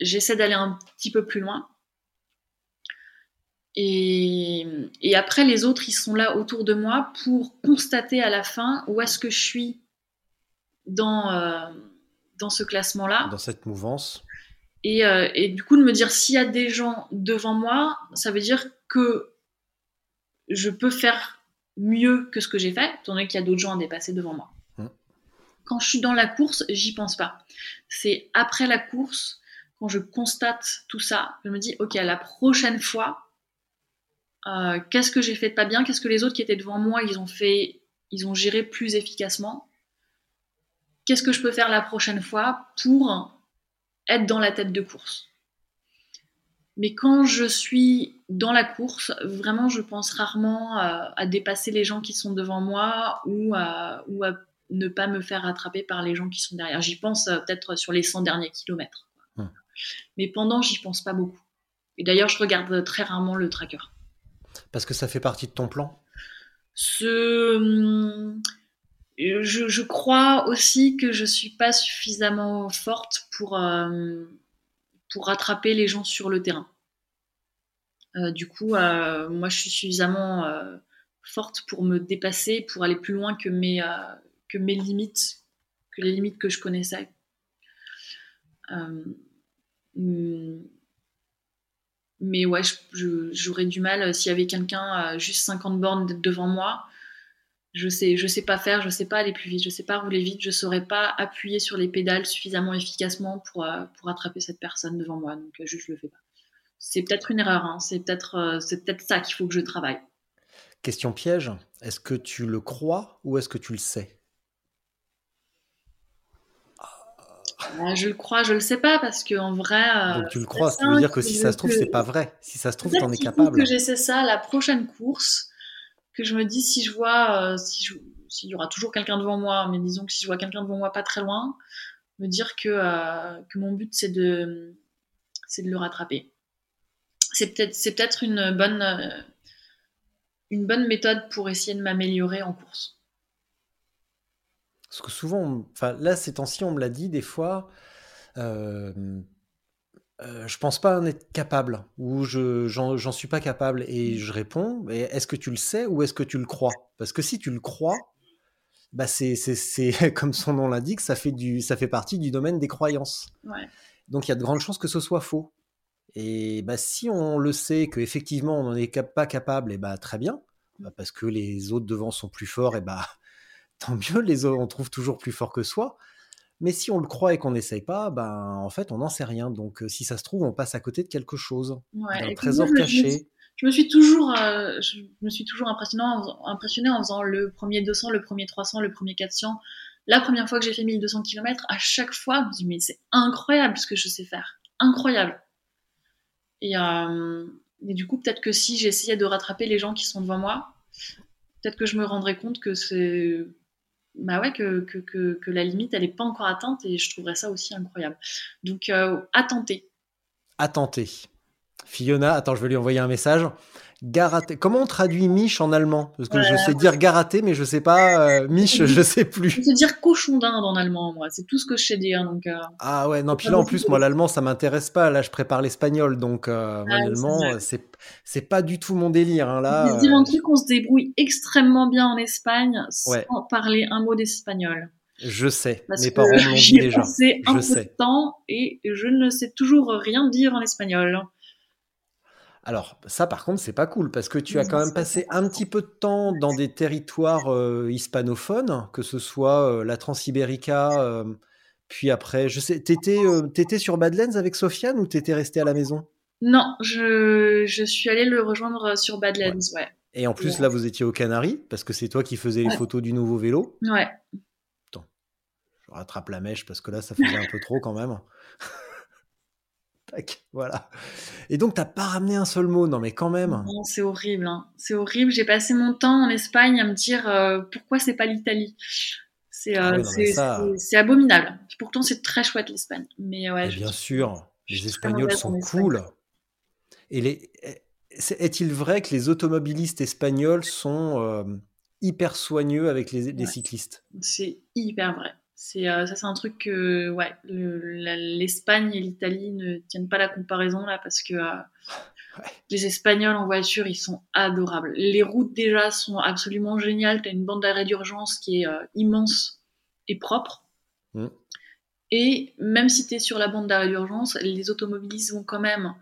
J'essaie d'aller un petit peu plus loin. Et... Et après, les autres, ils sont là autour de moi pour constater à la fin où est-ce que je suis dans... Euh... dans ce classement-là. Dans cette mouvance. Et, euh, et du coup, de me dire, s'il y a des gens devant moi, ça veut dire que je peux faire mieux que ce que j'ai fait, étant donné qu'il y a d'autres gens à dépasser devant moi. Mmh. Quand je suis dans la course, j'y pense pas. C'est après la course, quand je constate tout ça, je me dis, ok, la prochaine fois, euh, qu'est-ce que j'ai fait de pas bien? Qu'est-ce que les autres qui étaient devant moi, ils ont fait, ils ont géré plus efficacement? Qu'est-ce que je peux faire la prochaine fois pour être dans la tête de course? Mais quand je suis dans la course, vraiment, je pense rarement à, à dépasser les gens qui sont devant moi ou à, ou à ne pas me faire rattraper par les gens qui sont derrière. J'y pense peut-être sur les cent derniers kilomètres. Mmh. Mais pendant, j'y pense pas beaucoup. Et d'ailleurs, je regarde très rarement le tracker. parce que ça fait partie de ton plan? Ce... Je, je crois aussi que je suis pas suffisamment forte pour, euh, pour rattraper les gens sur le terrain. Euh, du coup, euh, moi, je suis suffisamment euh, forte pour me dépasser, pour aller plus loin que mes, euh, que mes limites, que les limites que je connaissais. Euh, hum... Mais ouais, je, je, j'aurais du mal euh, s'il y avait quelqu'un euh, juste cinquante bornes devant moi. Je sais, je sais pas faire, je sais pas aller plus vite, je sais pas rouler vite, je saurais pas appuyer sur les pédales suffisamment efficacement pour euh, pour attraper cette personne devant moi. Donc euh, juste, je le fais pas. C'est peut-être une erreur, hein. C'est peut-être euh, c'est peut-être ça qu'il faut que je travaille. Question piège. Est-ce que tu le crois ou est-ce que tu le sais? Euh, je le crois, je le sais pas, parce qu'en vrai... Euh, Donc tu le crois, ça veut dire que si ça se trouve, que... c'est pas vrai. Si ça se trouve, peut-être t'en es capable. Que j'essaie ça la prochaine course, que je me dis si je vois, euh, si je... s'il y aura toujours quelqu'un devant moi, mais disons que si je vois quelqu'un devant moi pas très loin, me dire que, euh, que mon but, c'est de, c'est de le rattraper. C'est peut-être, c'est peut-être une bonne, euh, une bonne méthode pour essayer de m'améliorer en course. Parce que souvent, enfin là ces temps-ci, on me l'a dit des fois, euh, euh, je pense pas en être capable, ou je j'en, j'en suis pas capable, et je réponds, mais est-ce que tu le sais ou est-ce que tu le crois? Parce que si tu le crois, bah c'est c'est c'est comme son nom l'indique, ça fait du ça fait partie du domaine des croyances. Ouais. Donc il y a de grandes chances que ce soit faux. Et bah si on le sait que effectivement on n'en est cap- pas capable, et bah très bien, bah, parce que les autres devant sont plus forts, et bah tant mieux, les autres, on trouve toujours plus fort que soi. Mais si on le croit et qu'on n'essaye pas, ben, en fait, on n'en sait rien. Donc, si ça se trouve, on passe à côté de quelque chose, ouais, d'un trésor moi, caché. Je me, je, me suis toujours, euh, je me suis toujours impressionnée en faisant le premier deux cents, le premier trois cents, le premier quatre cents. La première fois que j'ai fait mille deux cents kilomètres, à chaque fois, je me dis, mais c'est incroyable ce que je sais faire. Incroyable. Et, euh, et du coup, peut-être que si j'essayais de rattraper les gens qui sont devant moi, peut-être que je me rendrais compte que c'est... bah ouais, que, que, que, que la limite, elle n'est pas encore atteinte, et je trouverais ça aussi incroyable. Donc, euh, à tenter. À tenter. Fiona, attends, je vais lui envoyer un message. Garaté. Comment on traduit Mich en allemand? Parce que voilà. Je sais dire garaté, mais je ne sais pas. Euh, Mich, je ne sais plus. Je sais dire cochon d'Inde en allemand, moi. C'est tout ce que je sais dire. Donc, euh... ah ouais, non, puis là, en plus, moi, l'allemand, ça ne m'intéresse pas. Là, je prépare l'espagnol, donc euh, ah, l'allemand, c'est, c'est, c'est pas du tout mon délire. Hein, là, c'est euh... un truc qu'on se débrouille extrêmement bien en Espagne sans ouais. parler un mot d'espagnol. Je sais, parce mes parents l'ont dit déjà. Je sais. Temps et je ne sais toujours rien dire en espagnol. Alors, ça, par contre, c'est pas cool, parce que tu as quand même passé un petit peu de temps dans des territoires euh, hispanophones, que ce soit euh, la Transsibérica, euh, puis après, je sais, t'étais, euh, t'étais sur Badlands avec Sofiane ou t'étais restée à la maison? Non, je, je suis allée le rejoindre sur Badlands, ouais. ouais. Et en plus, ouais. là, vous étiez aux Canaries, parce que c'est toi qui faisais ouais. les photos du nouveau vélo. Ouais. Attends, je rattrape la mèche, parce que là, ça faisait un peu trop quand même. Voilà. Et donc, t'as pas ramené un seul mot, non mais quand même. Non, c'est horrible, hein. C'est horrible. J'ai passé mon temps en Espagne à me dire euh, pourquoi c'est pas l'Italie. C'est, euh, ah ouais, c'est, ça... c'est, c'est abominable. Pourtant, c'est très chouette l'Espagne. Mais ouais. Je, bien sûr, les Espagnols sont cool. Et les... est-il vrai que les automobilistes espagnols sont euh, hyper soigneux avec les, les ouais. cyclistes? C'est hyper vrai. C'est, euh, ça, c'est un truc que ouais, le, la, l'Espagne et l'Italie ne tiennent pas la comparaison, là, parce que euh, ouais. les Espagnols en voiture, ils sont adorables. Les routes, déjà, sont absolument géniales. Tu as une bande d'arrêt d'urgence qui est euh, immense et propre. Mmh. Et même si tu es sur la bande d'arrêt d'urgence, les automobilistes vont quand même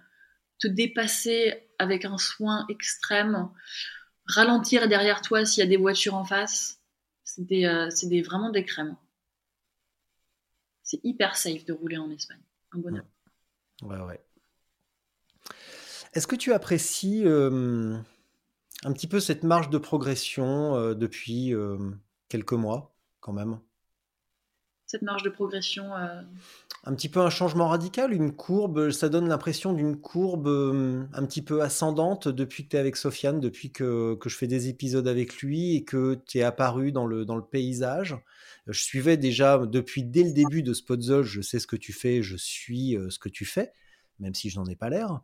te dépasser avec un soin extrême, ralentir derrière toi s'il y a des voitures en face. C'est, des, euh, c'est des, vraiment des crèmes. C'est hyper safe de rouler en Espagne. Un bonheur. Ouais, ouais. Est-ce que tu apprécies euh, un petit peu cette marge de progression euh, depuis euh, quelques mois, quand même? Cette marge de progression euh... Un petit peu un changement radical, une courbe, ça donne l'impression d'une courbe euh, un petit peu ascendante depuis que tu es avec Sofiane, depuis que, que je fais des épisodes avec lui et que tu es apparu dans le, dans le paysage. Je suivais déjà depuis dès le début de Spotzle, je sais ce que tu fais, je suis euh, ce que tu fais, même si je n'en ai pas l'air.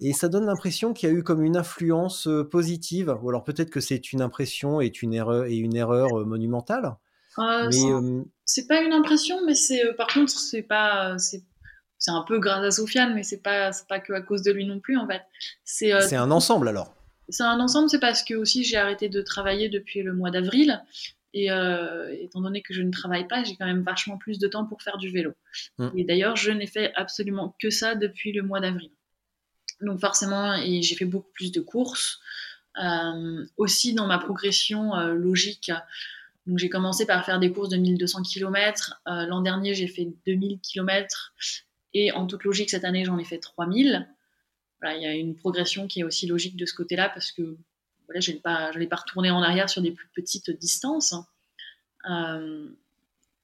et ça donne l'impression qu'il y a eu comme une influence positive, ou alors peut-être que c'est une impression et une erreur, et une erreur monumentale. Euh, mais, c'est, euh... c'est pas une impression, mais c'est euh, par contre c'est pas c'est, c'est un peu grâce à Sofiane, mais c'est pas c'est pas que à cause de lui non plus en fait. C'est euh, c'est un ensemble alors. C'est un ensemble, c'est parce que aussi j'ai arrêté de travailler depuis le mois d'avril. Et euh, étant donné que je ne travaille pas, j'ai quand même vachement plus de temps pour faire du vélo. Mmh. Et d'ailleurs, je n'ai fait absolument que ça depuis le mois d'avril. Donc forcément, et j'ai fait beaucoup plus de courses. Euh, aussi dans ma progression euh, logique, donc j'ai commencé par faire des courses de mille deux cents kilomètres. Euh, l'an dernier, j'ai fait deux mille kilomètres. Et en toute logique, cette année, j'en ai fait trois mille. Voilà, il y a une progression qui est aussi logique de ce côté-là parce que voilà, je ne l'ai pas retourné en arrière sur des plus petites distances. Euh,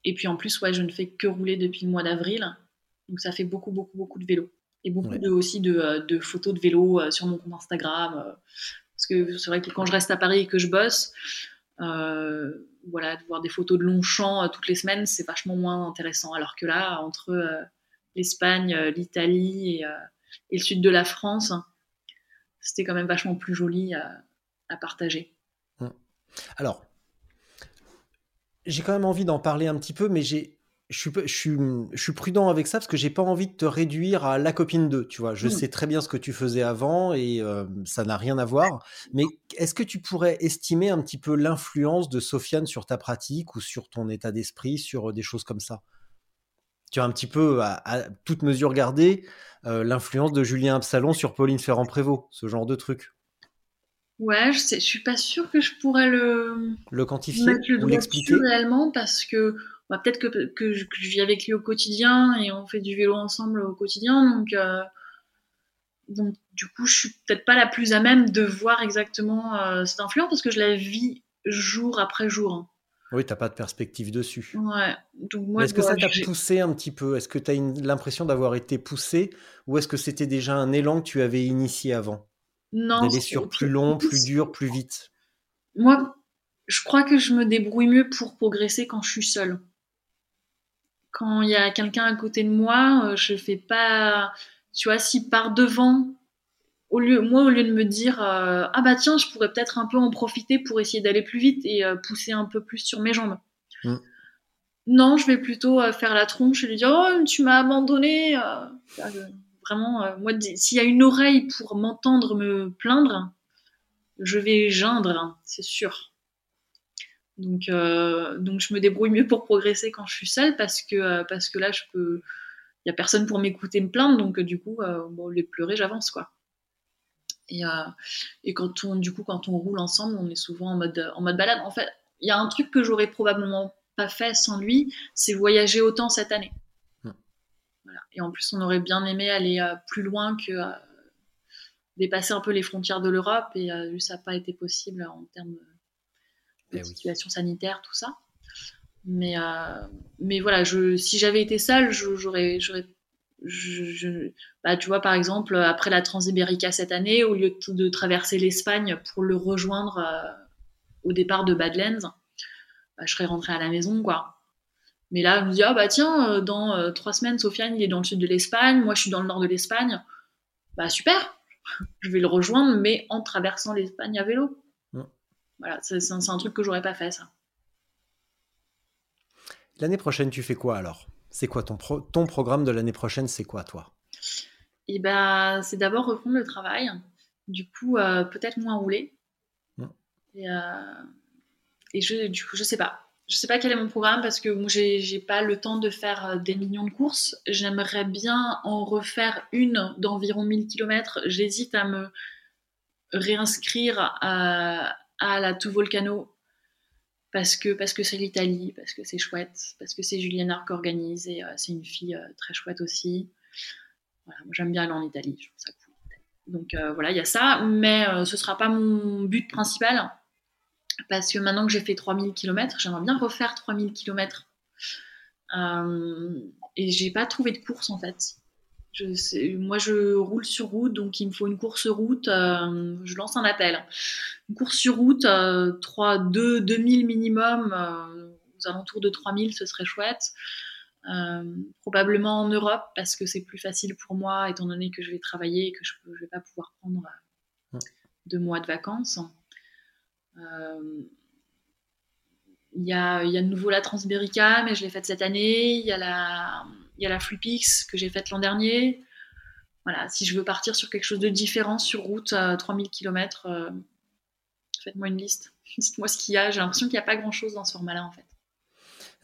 et puis en plus, ouais, je ne fais que rouler depuis le mois d'avril. Donc ça fait beaucoup, beaucoup, beaucoup de vélo. Et beaucoup ouais. de, aussi de, de photos de vélo sur mon compte Instagram. Parce que c'est vrai que quand je reste à Paris et que je bosse, euh, voilà, de voir des photos de Longchamp toutes les semaines, c'est vachement moins intéressant. Alors que là, entre euh, l'Espagne, l'Italie et, euh, et le sud de la France, c'était quand même vachement plus joli. Euh, à partager. Alors, j'ai quand même envie d'en parler un petit peu, mais j'ai, je suis, je suis, je suis prudent avec ça parce que j'ai pas envie de te réduire à la copine d'eux, tu vois. Je mmh. sais très bien ce que tu faisais avant et euh, ça n'a rien à voir. Mais est-ce que tu pourrais estimer un petit peu l'influence de Sofiane sur ta pratique ou sur ton état d'esprit, sur des choses comme ça ? Tu as un petit peu, à, à toute mesure gardée, euh, l'influence de Julien Absalon sur Pauline Ferrand-Prévot, ce genre de truc. Ouais, je sais, je suis pas sûre que je pourrais le le quantifier le ou l'expliquer réellement parce que bah, peut-être que que je, que je vis avec lui au quotidien et on fait du vélo ensemble au quotidien, donc euh, donc du coup je suis peut-être pas la plus à même de voir exactement euh, cette influence parce que je la vis jour après jour. Hein. Oui, t'as pas de perspective dessus. Ouais, donc moi. Mais est-ce que ça t'a j'ai... poussé un petit peu ? Est-ce que t'as une, l'impression d'avoir été poussé ou est-ce que c'était déjà un élan que tu avais initié avant ? Non, d'aller sur plus long, plus dur, plus vite. Moi, je crois que je me débrouille mieux pour progresser quand je suis seule. Quand il y a quelqu'un à côté de moi, je fais pas... Tu vois, si par devant, au lieu, moi, au lieu de me dire euh, « Ah bah tiens, je pourrais peut-être un peu en profiter pour essayer d'aller plus vite et euh, pousser un peu plus sur mes jambes. Mmh. » Non, je vais plutôt euh, faire la tronche et lui dire « Oh, tu m'as abandonné euh, !» Vraiment, euh, moi, s'il y a une oreille pour m'entendre me plaindre, je vais geindre, hein, c'est sûr. Donc, euh, donc, je me débrouille mieux pour progresser quand je suis seule parce que, euh, parce que là, je peux, il y a personne pour m'écouter me plaindre, donc euh, du coup, euh, bon, au lieu de pleurer, j'avance, quoi. Et, euh, et quand on, du coup, quand on roule ensemble, on est souvent en mode, en mode balade. En fait, il y a un truc que j'aurais probablement pas fait sans lui, c'est voyager autant cette année. Voilà. Et en plus, on aurait bien aimé aller euh, plus loin que euh, dépasser un peu les frontières de l'Europe. Et euh, ça n'a pas été possible euh, en termes de eh situation oui. sanitaire, tout ça. Mais, euh, mais voilà, je, si j'avais été seule, je, j'aurais... j'aurais je, je, bah, tu vois, par exemple, après la Transsibérica cette année, au lieu de, de traverser l'Espagne pour le rejoindre euh, au départ de Badlands, bah, je serais rentrée à la maison, quoi. Mais là, je me dis, ah bah tiens, dans euh, trois semaines, Sofiane, il est dans le sud de l'Espagne, moi je suis dans le nord de l'Espagne. Bah super, je vais le rejoindre, mais en traversant l'Espagne à vélo. Mmh. Voilà, c'est, c'est, un, c'est un truc que j'aurais pas fait, ça. L'année prochaine, tu fais quoi alors ? C'est quoi ton, pro- ton programme de l'année prochaine ? C'est quoi, toi ? Eh bah, ben, c'est d'abord reprendre le travail. Du coup, euh, peut-être moins rouler. Mmh. Et, euh, et je, du coup, je sais pas. Je sais pas quel est mon programme parce que moi j'ai, j'ai pas le temps de faire des millions de courses. J'aimerais bien en refaire une d'environ mille kilomètres. J'hésite à me réinscrire à, à la Tour Volcano parce que, parce que c'est l'Italie, parce que c'est chouette, parce que c'est Juliana qui organise et c'est une fille très chouette aussi. Voilà, moi j'aime bien aller en Italie, je trouve ça cool. Donc euh, voilà, il y a ça, mais euh, ce sera pas mon but principal. Parce que maintenant que j'ai fait trois mille kilomètres, j'aimerais bien refaire trois mille kilomètres. Euh, et j'ai pas trouvé de course en fait. Je sais, moi je roule sur route, donc il me faut une course route. Euh, je lance un appel. Une course sur route, euh, trois, deux, deux mille minimum, euh, aux alentours de trois mille, ce serait chouette. euh, probablement en Europe, parce que c'est plus facile pour moi, étant donné que je vais travailler et que je ne vais pas pouvoir prendre euh, deux mois de vacances. Il euh, y, y a de nouveau la Transsibérica, mais je l'ai faite cette année. Il y a la, y a la Freepix que j'ai faite l'an dernier. Voilà, si je veux partir sur quelque chose de différent sur route, euh, trois mille kilomètres, euh, faites-moi une liste. Dites-moi ce qu'il y a. J'ai l'impression qu'il n'y a pas grand-chose dans ce format-là, en fait.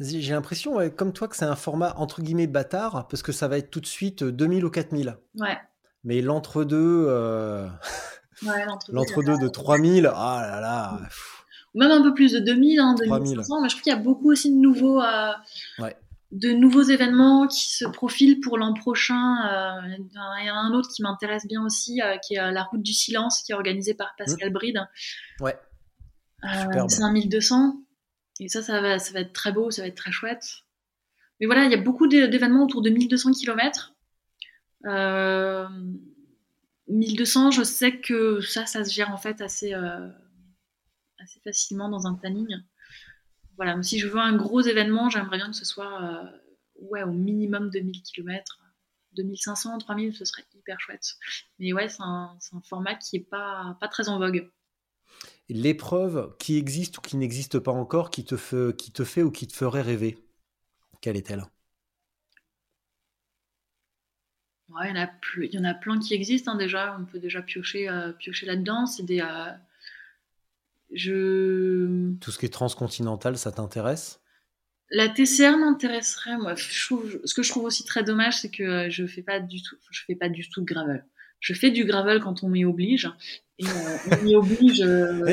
J'ai l'impression, ouais, comme toi, que c'est un format entre guillemets bâtard, parce que ça va être tout de suite deux mille ou quatre mille. Ouais. Mais l'entre-deux, euh... ouais, l'entre-deux, l'entre-deux de trois mille, ah là là. Ouais. Ou même un peu plus de deux mille, hein, deux mille cinq cents. Mais je trouve qu'il y a beaucoup aussi de nouveaux, euh... ouais. de nouveaux événements qui se profilent pour l'an prochain. Euh... Il y en a un autre qui m'intéresse bien aussi, euh, qui est euh, la Route du Silence, qui est organisée par Pascal mmh. Bride. Ouais. Euh, cinq mille deux cents, et ça ça va, ça va être très beau, ça va être très chouette. Mais voilà, il y a beaucoup d'événements autour de mille deux cents kilomètres. euh, mille deux cents, je sais que ça ça se gère en fait assez, euh, assez facilement dans un planning. Voilà, mais si je veux un gros événement, j'aimerais bien que ce soit euh, ouais, au minimum deux mille kilomètres, deux mille cinq cents, trois mille, ce serait hyper chouette. Mais ouais, c'est un, c'est un format qui est pas, pas très en vogue. L'épreuve qui existe ou qui n'existe pas encore, qui te, fe, qui te fait ou qui te ferait rêver, quelle est-elle ? Ouais, il y en a plus, il y en a plein qui existent, hein, déjà. On peut déjà piocher, euh, piocher là-dedans. C'est des, euh, je... Tout ce qui est transcontinental, ça t'intéresse ? La T C R m'intéresserait. Moi, je trouve, ce que je trouve aussi très dommage, c'est que je fais pas du tout, je fais pas du tout de gravel. Je fais du gravel quand on m'y oblige. Et euh, on m'y oblige. Euh...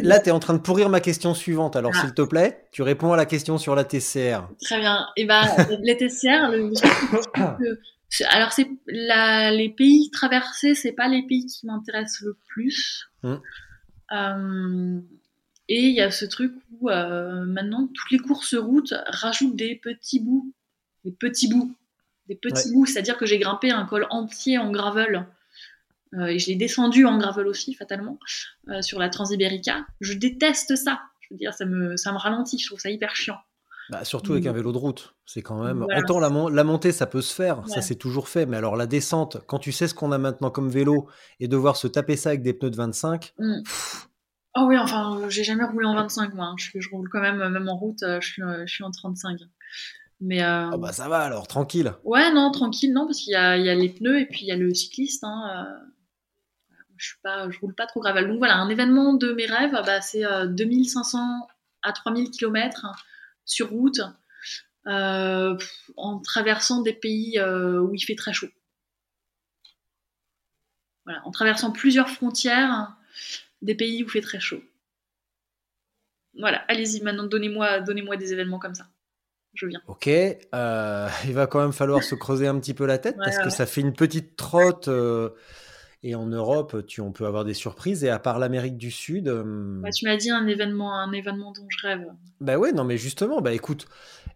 Là, tu es en train de pourrir ma question suivante. Alors, ah. s'il te plaît, tu réponds à la question sur la T C R. Très bien. Et eh ben, les T C R, le... que... alors c'est la... les pays traversés, c'est pas les pays qui m'intéressent le plus. Hum. Euh... Et il y a ce truc où euh, maintenant toutes les courses routes rajoutent des petits bouts, des petits bouts, des petits ouais. bouts. C'est-à-dire que j'ai grimpé un col entier en gravel. Euh, et je l'ai descendu en gravel aussi, fatalement, euh, sur la Transsibérica. Je déteste ça. Je veux dire, ça me, ça me ralentit. Je trouve ça hyper chiant. Bah, surtout avec mmh. un vélo de route. C'est quand même. Voilà. En temps, la, mon- la montée, ça peut se faire. Ouais. Ça, c'est toujours fait. Mais alors, la descente, quand tu sais ce qu'on a maintenant comme vélo et devoir se taper ça avec des pneus de vingt-cinq. Mmh. Oh oui, enfin, j'ai jamais roulé en vingt-cinq, moi. Hein. Je, je roule quand même, même en route, je suis, je suis en trente-cinq. Mais euh... oh bah ça va alors, tranquille. Ouais, non, tranquille, non, parce qu'il y a, il y a les pneus et puis il y a le cycliste. Hein, euh... Je suis pas, je roule pas trop gravel. Donc voilà, un événement de mes rêves, bah, c'est euh, deux mille cinq cents à trois mille kilomètres sur route, euh, en traversant des pays euh, où il fait très chaud. Voilà, en traversant plusieurs frontières, des pays où il fait très chaud. Voilà, allez-y, maintenant donnez-moi, donnez-moi des événements comme ça. Je viens. Ok, euh, il va quand même falloir se creuser un petit peu la tête, ouais, parce ouais. que ça fait une petite trotte. Euh... Et en Europe, tu, on peut avoir des surprises. Et à part l'Amérique du Sud... Euh... Bah, tu m'as dit un événement, un événement dont je rêve. Bah ouais, non mais justement, bah écoute,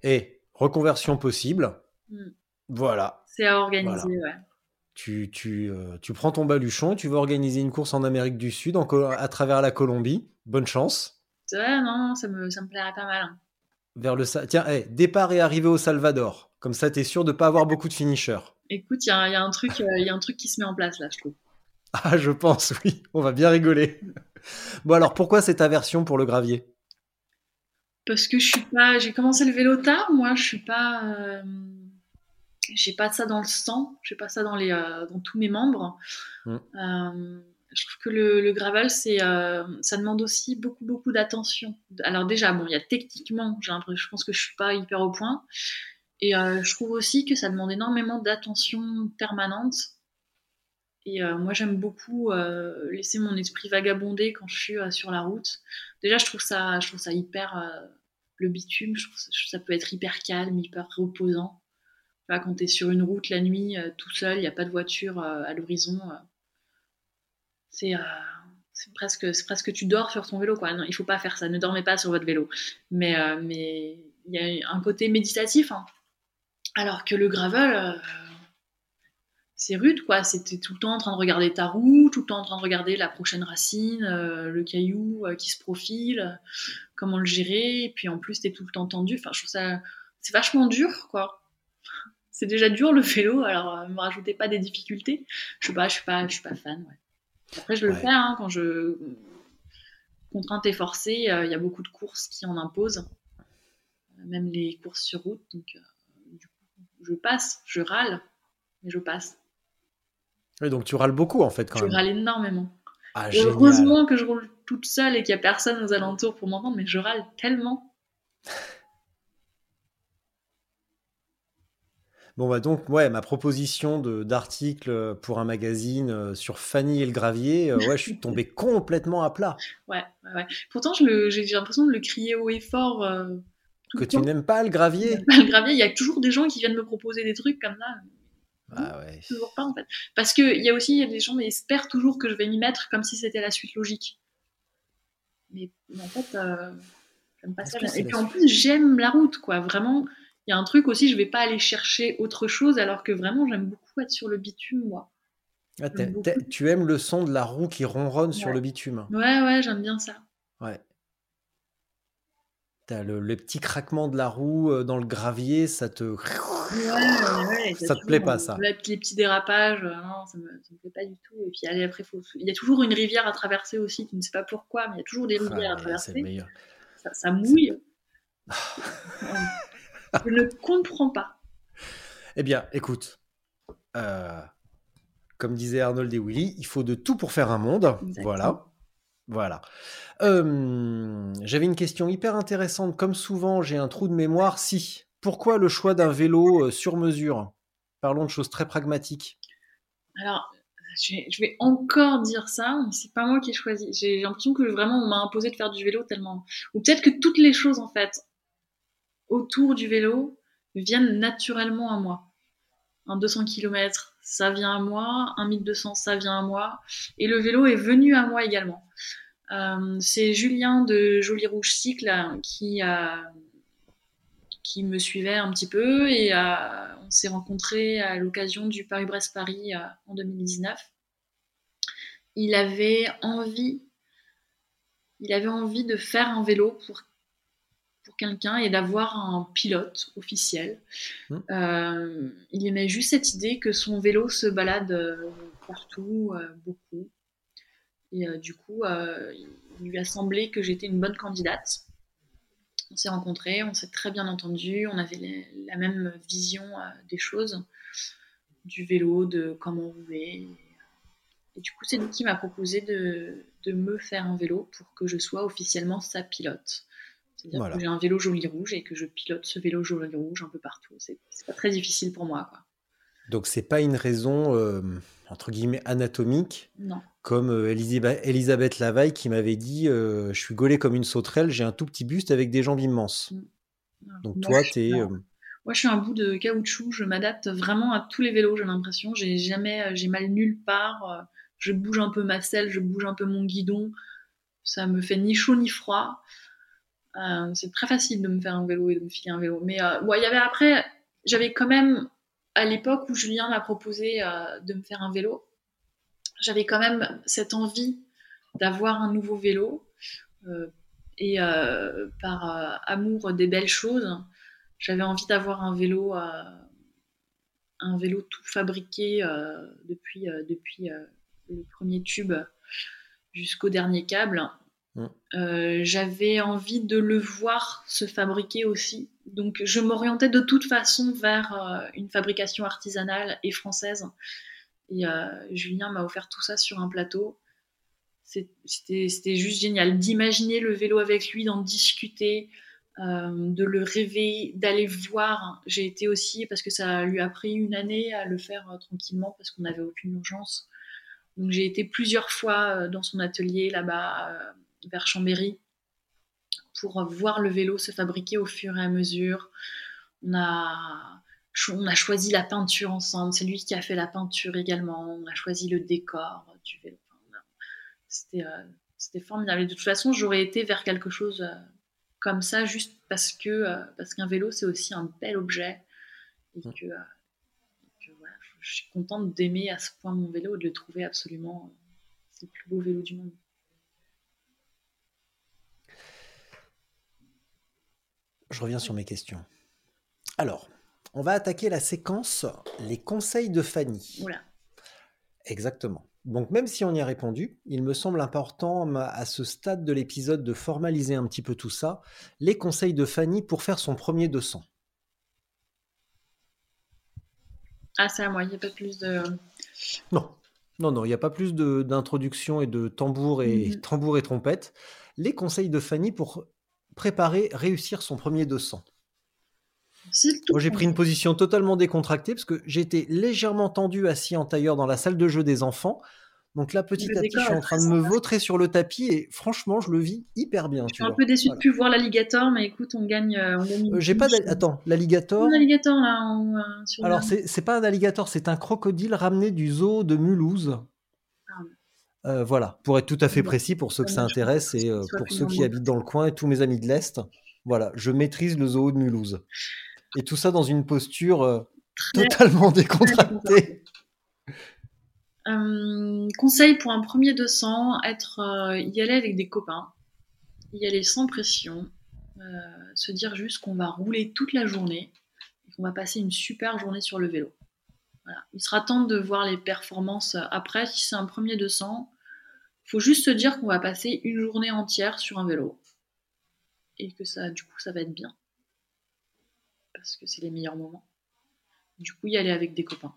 et reconversion possible, mm. voilà. C'est à organiser, voilà. ouais. Tu, tu, euh, tu prends ton baluchon, tu vas organiser une course en Amérique du Sud, en, à travers la Colombie. Bonne chance. Ouais, non, ça me, ça me plairait pas mal. Hein. Vers le... Tiens, hey, départ et arrivée au Salvador. Comme ça, t'es sûr de ne pas avoir beaucoup de finishers. Écoute, il y a, y a un truc, il y a un truc qui se met en place là, je trouve. Ah, je pense, oui. On va bien rigoler. Bon, alors, pourquoi cette aversion pour le gravier ? Parce que je suis pas... J'ai commencé le vélo tard, moi. Je suis pas... Euh... J'ai pas ça dans le sang. J'ai pas ça dans, les, euh, dans tous mes membres. Mmh. Euh, je trouve que le, le gravel, c'est, euh, ça demande aussi beaucoup, beaucoup d'attention. Alors déjà, bon, il y a techniquement... J'ai je pense que je suis pas hyper au point. Et euh, je trouve aussi que ça demande énormément d'attention permanente. Et euh, moi, j'aime beaucoup euh, laisser mon esprit vagabonder quand je suis euh, sur la route. Déjà, je trouve ça, je trouve ça hyper... Euh, le bitume, je trouve ça, ça peut être hyper calme, hyper reposant. Enfin, quand t'es sur une route la nuit, euh, tout seul, il n'y a pas de voiture euh, à l'horizon. Euh, c'est, euh, c'est, presque, c'est presque... Tu dors sur ton vélo, quoi. Non, il ne faut pas faire ça. Ne dormez pas sur votre vélo. Mais euh, mais il y a un côté méditatif. Hein. Alors que le gravel... Euh, c'est rude, quoi. C'était tout le temps en train de regarder ta roue, tout le temps en train de regarder la prochaine racine, euh, le caillou euh, qui se profile, euh, comment le gérer. Et puis en plus, t'es tout le temps tendu. Enfin, je trouve ça, c'est vachement dur, quoi. C'est déjà dur le vélo, alors ne me rajoutez pas des difficultés. Je sais pas, je suis pas, je suis pas fan. Ouais. Après, je vais ouais. le faire hein, quand je contrainte et forcée. Il euh, y a beaucoup de courses qui en imposent, même les courses sur route. Donc, euh, du coup, je passe, je râle, mais je passe. Oui, donc tu râles beaucoup en fait quand je même. Je râle énormément. Ah, et heureusement que je roule toute seule et qu'il n'y a personne aux alentours pour m'entendre, mais je râle tellement. Bon bah donc ouais, ma proposition de, d'article pour un magazine sur Fanny et le gravier, euh, ouais, je suis tombée complètement à plat. Ouais, ouais, ouais. Pourtant je le, j'ai, j'ai l'impression de le crier haut et fort. Euh, tout que le tu temps. n'aimes pas le gravier. Pas le gravier, il y a toujours des gens qui viennent me proposer des trucs comme ça. Ah ouais. Toujours pas en fait. Parce qu'il y a aussi y a des gens qui espèrent toujours que je vais m'y mettre comme si c'était la suite logique. Mais en fait, euh, j'aime pas Est-ce ça. Et puis en plus, j'aime la route, quoi. Vraiment. Il y a un truc aussi, je vais pas aller chercher autre chose, alors que vraiment, j'aime beaucoup être sur le bitume, moi. Ah, t'es, t'es, tu aimes le son de la roue qui ronronne ouais. sur le bitume. Ouais, ouais, j'aime bien ça. Ouais. T'as le, le petit craquement de la roue dans le gravier, ça te... Ouais, ouais, ça te plaît pas, ça. Les petits dérapages, non, ça me, ça me plaît pas du tout. Et puis allez, après, faut... il y a toujours une rivière à traverser aussi, tu ne sais pas pourquoi, mais il y a toujours des rivières ah, à traverser. C'est le meilleur. Ça, ça mouille. Je ne comprends pas. Eh bien, écoute, euh, comme disait Arnold et Willy, il faut de tout pour faire un monde. Exactement. Voilà. Voilà. Euh, j'avais une question hyper intéressante. Comme souvent, j'ai un trou de mémoire. Si, pourquoi le choix d'un vélo sur mesure ? Parlons de choses très pragmatiques. Alors, je vais, je vais encore dire ça. C'est pas moi qui ai choisi. J'ai l'impression que vraiment, on m'a imposé de faire du vélo tellement... Ou peut-être que toutes les choses, en fait... autour du vélo viennent naturellement à moi. Un deux cents kilomètres, ça vient à moi. Un mille deux cents, ça vient à moi. Et le vélo est venu à moi également. Euh, c'est Julien de Joli Rouge Cycle qui, euh, qui me suivait un petit peu et euh, on s'est rencontrés à l'occasion du Paris-Brest-Paris euh, en deux mille dix-neuf. Il avait envie, il avait envie de faire un vélo pour pour quelqu'un et d'avoir un pilote officiel. Mmh. Euh, il aimait juste cette idée que son vélo se balade euh, partout, euh, beaucoup. Et euh, du coup, euh, il lui a semblé que j'étais une bonne candidate. On s'est rencontrés, on s'est très bien entendus, on avait les, la même vision euh, des choses, du vélo, de comment rouler. Et du coup, c'est lui qui m'a proposé de, de me faire un vélo pour que je sois officiellement sa pilote. C'est-à-dire voilà. que j'ai un vélo joli rouge et que je pilote ce vélo joli rouge un peu partout. C'est, c'est pas très difficile pour moi, quoi. Donc, c'est pas une raison, euh, entre guillemets, anatomique, non. comme euh, Elisabeth, Elisabeth Lavaille qui m'avait dit euh, « Je suis gaulée comme une sauterelle, j'ai un tout petit buste avec des jambes immenses. Mmh. » Donc, moi, toi, t'es... Euh... Moi, je suis un bout de caoutchouc. Je m'adapte vraiment à tous les vélos, j'ai l'impression. J'ai jamais... J'ai mal nulle part. Je bouge un peu ma selle, je bouge un peu mon guidon. Ça me fait ni chaud ni froid. Euh, c'est très facile de me faire un vélo et de me filer un vélo. Mais euh, ouais, y avait après, j'avais quand même, à l'époque où Julien m'a proposé euh, de me faire un vélo, j'avais quand même cette envie d'avoir un nouveau vélo. Euh, et euh, par euh, amour des belles choses, j'avais envie d'avoir un vélo, euh, un vélo tout fabriqué euh, depuis, euh, depuis euh, le premier tube jusqu'au dernier câble. Mmh. Euh, j'avais envie de le voir se fabriquer aussi, donc je m'orientais de toute façon vers euh, une fabrication artisanale et française, et euh, Julien m'a offert tout ça sur un plateau. C'est, c'était, c'était juste génial d'imaginer le vélo avec lui, d'en discuter, euh, de le rêver, d'aller voir. J'ai été aussi, parce que ça lui a pris une année à le faire euh, tranquillement parce qu'on n'avait aucune urgence, donc j'ai été plusieurs fois euh, dans son atelier là-bas euh, vers Chambéry pour voir le vélo se fabriquer au fur et à mesure. On a, on a choisi la peinture ensemble, c'est lui qui a fait la peinture également, on a choisi le décor du vélo. C'était, euh, c'était formidable. Et de toute façon, j'aurais été vers quelque chose euh, comme ça juste parce, que, euh, parce qu'un vélo, c'est aussi un bel objet. Et que, euh, que voilà, je suis contente d'aimer à ce point mon vélo et de le trouver absolument... Euh, c'est le plus beau vélo du monde. Je reviens sur mes questions. Alors, On va attaquer la séquence les conseils de Fanny. Oula. Exactement. Donc même si on y a répondu, il me semble important à ce stade de l'épisode de formaliser un petit peu tout ça. Les conseils de Fanny pour faire son premier deux cents. Ah, c'est à moi, il n'y a pas plus de... Non, non, non, il n'y a pas plus de, d'introduction et de tambour et, mmh. tambour et trompette. Les conseils de Fanny pour préparer, réussir son premier deux cents. Moi, j'ai pris une position totalement décontractée parce que j'étais légèrement tendue assis en tailleur dans la salle de jeu des enfants. Donc là, petit à petit, je suis en train de me vautrer sur le tapis et franchement, je le vis hyper bien. Je suis un peu déçue de ne plus voir l'alligator, mais écoute, on gagne. On gagne euh, j'ai pas d'al... Attends, l'alligator. Un alligator là. On, euh, sur Alors, c'est, c'est pas un alligator, c'est un crocodile ramené du zoo de Mulhouse. Ah. Euh, voilà, pour être tout à fait précis, pour ceux que ça intéresse et euh, pour ceux qui habitent dans le coin et tous mes amis de l'Est. Voilà, je maîtrise le zoo de Mulhouse. Et tout ça dans une posture euh, totalement décontractée. Euh, conseil pour un premier deux cents, être, euh, y aller avec des copains, y aller sans pression, euh, se dire juste qu'on va rouler toute la journée, et qu'on va passer une super journée sur le vélo. Voilà. Il sera temps de voir les performances après. Si c'est un premier deux cents, il faut juste se dire qu'on va passer une journée entière sur un vélo et que ça, du coup, ça va être bien. Parce que c'est les meilleurs moments. Du coup, y aller avec des copains.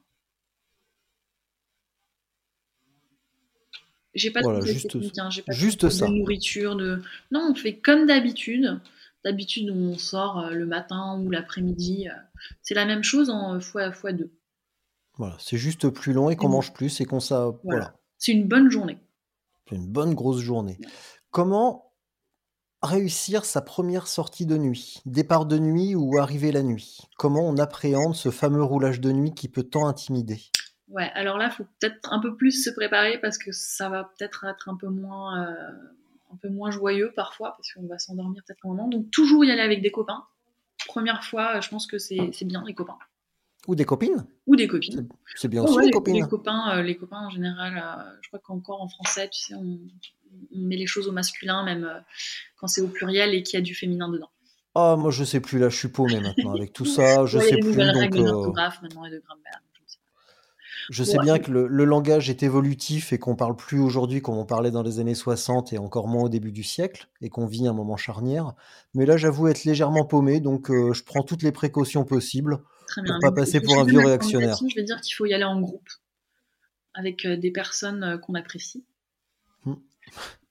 J'ai pas voilà, de technique, hein. J'ai pas juste de ça. nourriture. De... Non, on fait comme d'habitude. D'habitude, on sort le matin ou l'après-midi. C'est la même chose en fois deux. Voilà, c'est juste plus long et qu'on mmh. mange plus et qu'on ça. Voilà. voilà. C'est une bonne journée. C'est une bonne grosse journée. Ouais. Comment réussir sa première sortie de nuit, départ de nuit ou arrivée la nuit? Comment on appréhende ce fameux roulage de nuit qui peut tant intimider? Ouais, alors là, il faut peut-être un peu plus se préparer parce que ça va peut-être être un peu moins, euh, un peu moins joyeux parfois parce qu'on va s'endormir peut-être un moment. Donc, toujours y aller avec des copains. Première fois, je pense que c'est, c'est bien, les copains. Ou des copines. Ou des copines. C'est, c'est bien oh, aussi, ouais, les copines. Les copains, euh, les copains, en général, euh, je crois qu'encore en français, tu sais, on, on met les choses au masculin, même euh, quand c'est au pluriel et qu'il y a du féminin dedans. Ah, moi, je sais plus, là, je suis paumé maintenant. Avec tout ça, je ouais, sais plus. Il y a des nouvelles règles d'orthographe maintenant et de grammaire. Je sais ouais. bien que le, le langage est évolutif et qu'on parle plus aujourd'hui comme on parlait dans les années soixante et encore moins au début du siècle et qu'on vit un moment charnière. Mais là, j'avoue être légèrement paumé, donc euh, je prends toutes les précautions possibles pour ne pas passer pour un vieux réactionnaire. Je vais dire qu'il faut y aller en groupe avec euh, des personnes euh, qu'on apprécie. Hum.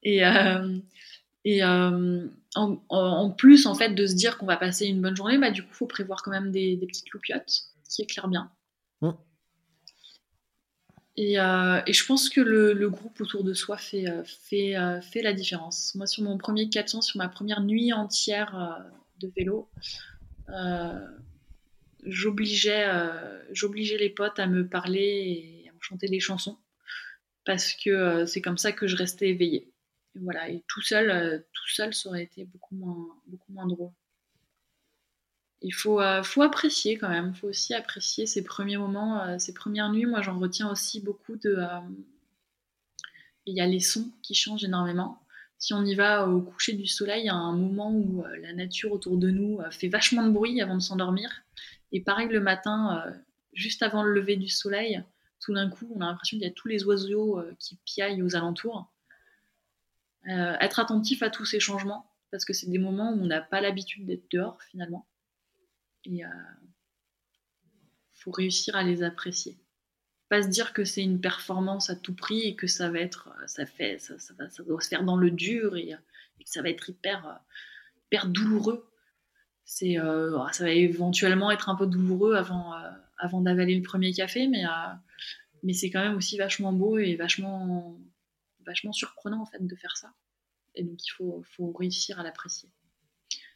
Et, euh, et euh, en, en plus, en fait, de se dire qu'on va passer une bonne journée, bah, du coup, il faut prévoir quand même des, des petites loupiottes qui éclairent bien. Hum. Et, euh, et je pense que le, le groupe autour de soi fait, fait, fait la différence. Moi, sur mon premier quatre cents, sur ma première nuit entière de vélo, euh, j'obligeais, euh, j'obligeais les potes à me parler et à me chanter des chansons parce que euh, c'est comme ça que je restais éveillée. Et, voilà, et tout seul, euh, tout seul, ça aurait été beaucoup moins, beaucoup moins drôle. Il faut, euh, faut apprécier quand même, il faut aussi apprécier ces premiers moments, euh, ces premières nuits. Moi, j'en retiens aussi beaucoup de... Euh... Il y a les sons qui changent énormément. Si on y va au coucher du soleil, il y a un moment où euh, la nature autour de nous euh, fait vachement de bruit avant de s'endormir. Et pareil, le matin, euh, juste avant le lever du soleil, tout d'un coup, on a l'impression qu'il y a tous les oiseaux euh, qui piaillent aux alentours. Euh, être attentif à tous ces changements, parce que c'est des moments où on n'a pas l'habitude d'être dehors, finalement. Et il euh, faut réussir à les apprécier. Pas se dire que c'est une performance à tout prix et que ça va être, ça fait, ça, ça, va, ça doit se faire dans le dur et, et que ça va être hyper, hyper douloureux. C'est, euh, ça va éventuellement être un peu douloureux avant, euh, avant d'avaler le premier café, mais, euh, mais c'est quand même aussi vachement beau et vachement, vachement surprenant en fait de faire ça. Et donc il faut, faut réussir à l'apprécier.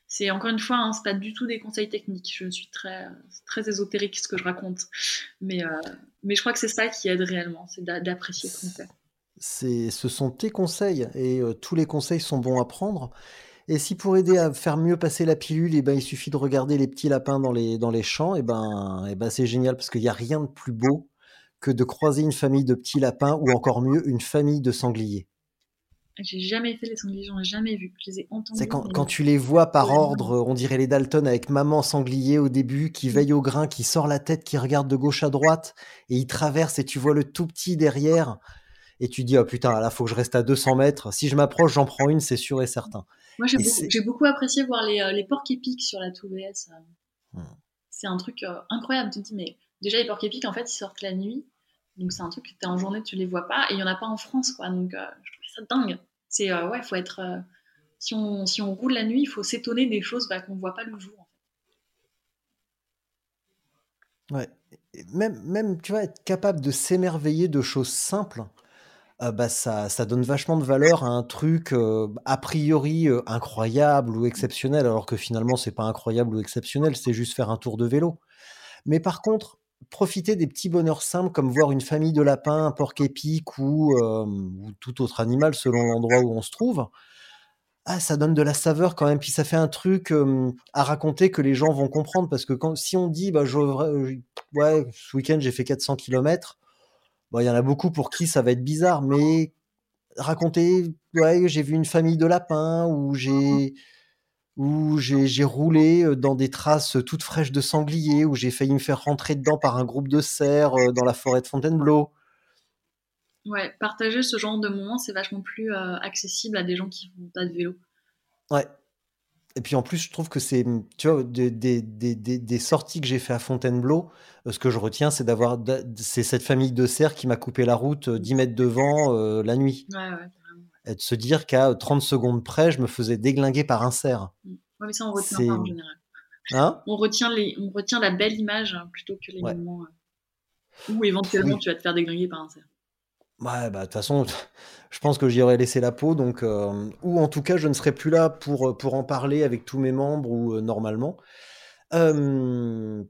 C'est encore une fois, hein, c'est pas du tout des conseils techniques. Je suis très, très ésotérique ce que je raconte, mais euh, mais je crois que c'est ça qui aide réellement, c'est d'apprécier ce qu'on fait. C'est, ce sont tes conseils et euh, tous les conseils sont bons à prendre. Et si pour aider à faire mieux passer la pilule, et ben il suffit de regarder les petits lapins dans les dans les champs, et ben et ben c'est génial parce qu'il y a rien de plus beau que de croiser une famille de petits lapins ou encore mieux une famille de sangliers. J'ai jamais fait les sangliers, j'en ai jamais vu. Je les ai entendus. C'est quand, quand tu les vois par ordre, on dirait les Dalton avec maman sanglier au début, qui veille au grain, qui sort la tête, qui regarde de gauche à droite, et il traverse, et tu vois le tout petit derrière, et tu dis, oh putain, là, faut que je reste à deux cents mètres. Si je m'approche, j'en prends une, c'est sûr et certain. Moi, j'ai, beaucoup, j'ai beaucoup apprécié voir les, euh, les porcs-épics sur la Touréaise. Hmm. C'est un truc euh, incroyable. Tu te dis, mais déjà, les porcs-épics, en fait, ils sortent la nuit. Donc, c'est un truc que t'es en journée, tu les vois pas. Et il y en a pas en France, quoi. Donc, euh, je trouve ça dingue. C'est, euh, ouais, faut être... Euh, si, on, si on roule la nuit, il faut s'étonner des choses bah, qu'on voit pas le jour, en fait. Ouais. Même, même, tu vois, être capable de s'émerveiller de choses simples, euh, bah, ça, ça donne vachement de valeur à un truc euh, a priori euh, incroyable ou exceptionnel, alors que finalement, c'est pas incroyable ou exceptionnel, c'est juste faire un tour de vélo. Mais par contre, profiter des petits bonheurs simples comme voir une famille de lapins, un porc-épic ou, euh, ou tout autre animal selon l'endroit où on se trouve, ah, ça donne de la saveur quand même, puis ça fait un truc euh, à raconter que les gens vont comprendre, parce que quand, si on dit bah, je, euh, ouais, ce week-end j'ai fait quatre cents kilomètres, bon, y en a beaucoup pour qui ça va être bizarre, mais raconter ouais, j'ai vu une famille de lapins ou j'ai... où j'ai, j'ai roulé dans des traces toutes fraîches de sangliers, où j'ai failli me faire rentrer dedans par un groupe de cerfs dans la forêt de Fontainebleau. Ouais, partager ce genre de moments, c'est vachement plus euh, accessible à des gens qui font pas de vélo. Ouais. Et puis en plus, je trouve que c'est, tu vois, des, des, des, des sorties que j'ai fait à Fontainebleau, ce que je retiens, c'est d'avoir, c'est cette famille de cerfs qui m'a coupé la route dix mètres devant euh, la nuit. Ouais, ouais. Et de se dire qu'à trente secondes près, je me faisais déglinguer par un cerf. Oui, mais ça, on retient c'est... pas en général. Hein on, retient les... on retient la belle image hein, plutôt que les ouais. moments euh, où éventuellement oui. tu vas te faire déglinguer par un cerf. Ouais, bah de toute façon, je pense que j'y aurais laissé la peau. Donc, euh... ou en tout cas, je ne serais plus là pour, pour en parler avec tous mes membres ou euh, normalement. Euh...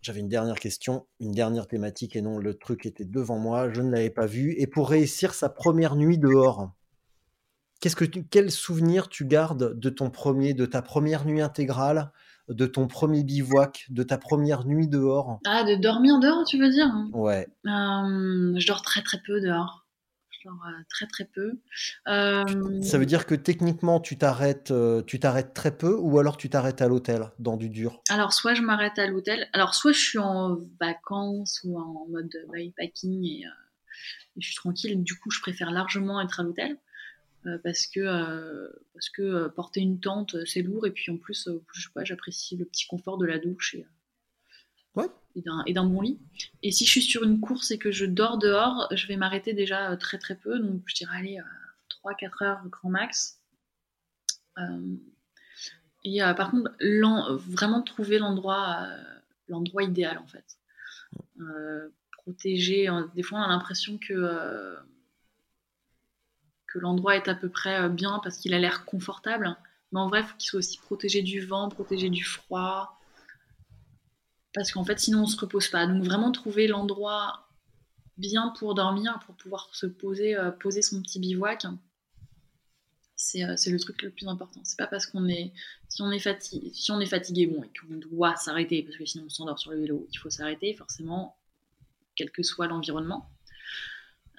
J'avais une dernière question, une dernière thématique, et non, le truc était devant moi, je ne l'avais pas vu. Et pour réussir sa première nuit dehors, qu'est-ce que tu, quel souvenir tu gardes de ton premier, de ta première nuit intégrale, de ton premier bivouac, de ta première nuit dehors? Ah, de dormir dehors, tu veux dire? Ouais. Euh, je dors très très peu dehors. Je dors euh, très très peu. Euh... Ça veut dire que techniquement, tu t'arrêtes, euh, tu t'arrêtes très peu, ou alors tu t'arrêtes à l'hôtel, dans du dur? Alors, soit je m'arrête à l'hôtel, alors soit je suis en vacances ou en mode bikepacking et, euh, et je suis tranquille. Du coup, je préfère largement être à l'hôtel euh, parce que, euh, parce que euh, porter une tente, c'est lourd. Et puis en plus, euh, je sais pas, j'apprécie le petit confort de la douche et... Ouais. Et, d'un, et d'un bon lit. Et si je suis sur une course et que je dors dehors, je vais m'arrêter déjà très très peu, donc je dirais allez euh, trois à quatre heures grand max. Euh, et euh, par contre, vraiment trouver l'endroit, euh, l'endroit idéal en fait. Euh, protéger, euh, des fois on a l'impression que, euh, que l'endroit est à peu près euh, bien parce qu'il a l'air confortable, mais en vrai il faut qu'il soit aussi protégé du vent, protégé du froid. Parce qu'en fait, sinon, on se repose pas. Donc, vraiment trouver l'endroit bien pour dormir, pour pouvoir se poser, euh, poser son petit bivouac, c'est, euh, c'est le truc le plus important. C'est pas parce qu'on est... Si on est, fatigué, si on est fatigué, bon, et qu'on doit s'arrêter, parce que sinon, on s'endort sur le vélo, il faut s'arrêter, forcément, quel que soit l'environnement.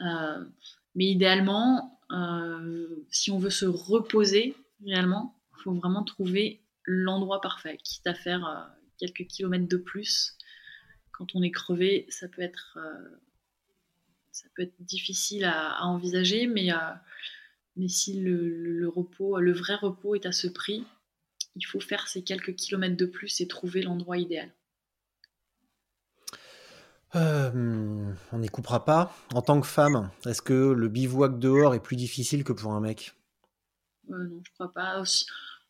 Euh, mais idéalement, euh, si on veut se reposer, réellement, il faut vraiment trouver l'endroit parfait, quitte à faire... Euh, quelques kilomètres de plus. Quand on est crevé, ça peut être, euh, ça peut être difficile à, à envisager, mais, euh, mais si le, le, le repos, le vrai repos est à ce prix, il faut faire ces quelques kilomètres de plus et trouver l'endroit idéal. Euh, on n'y coupera pas. En tant que femme, est-ce que le bivouac dehors est plus difficile que pour un mec ? euh, Non, je ne crois pas. Aussi...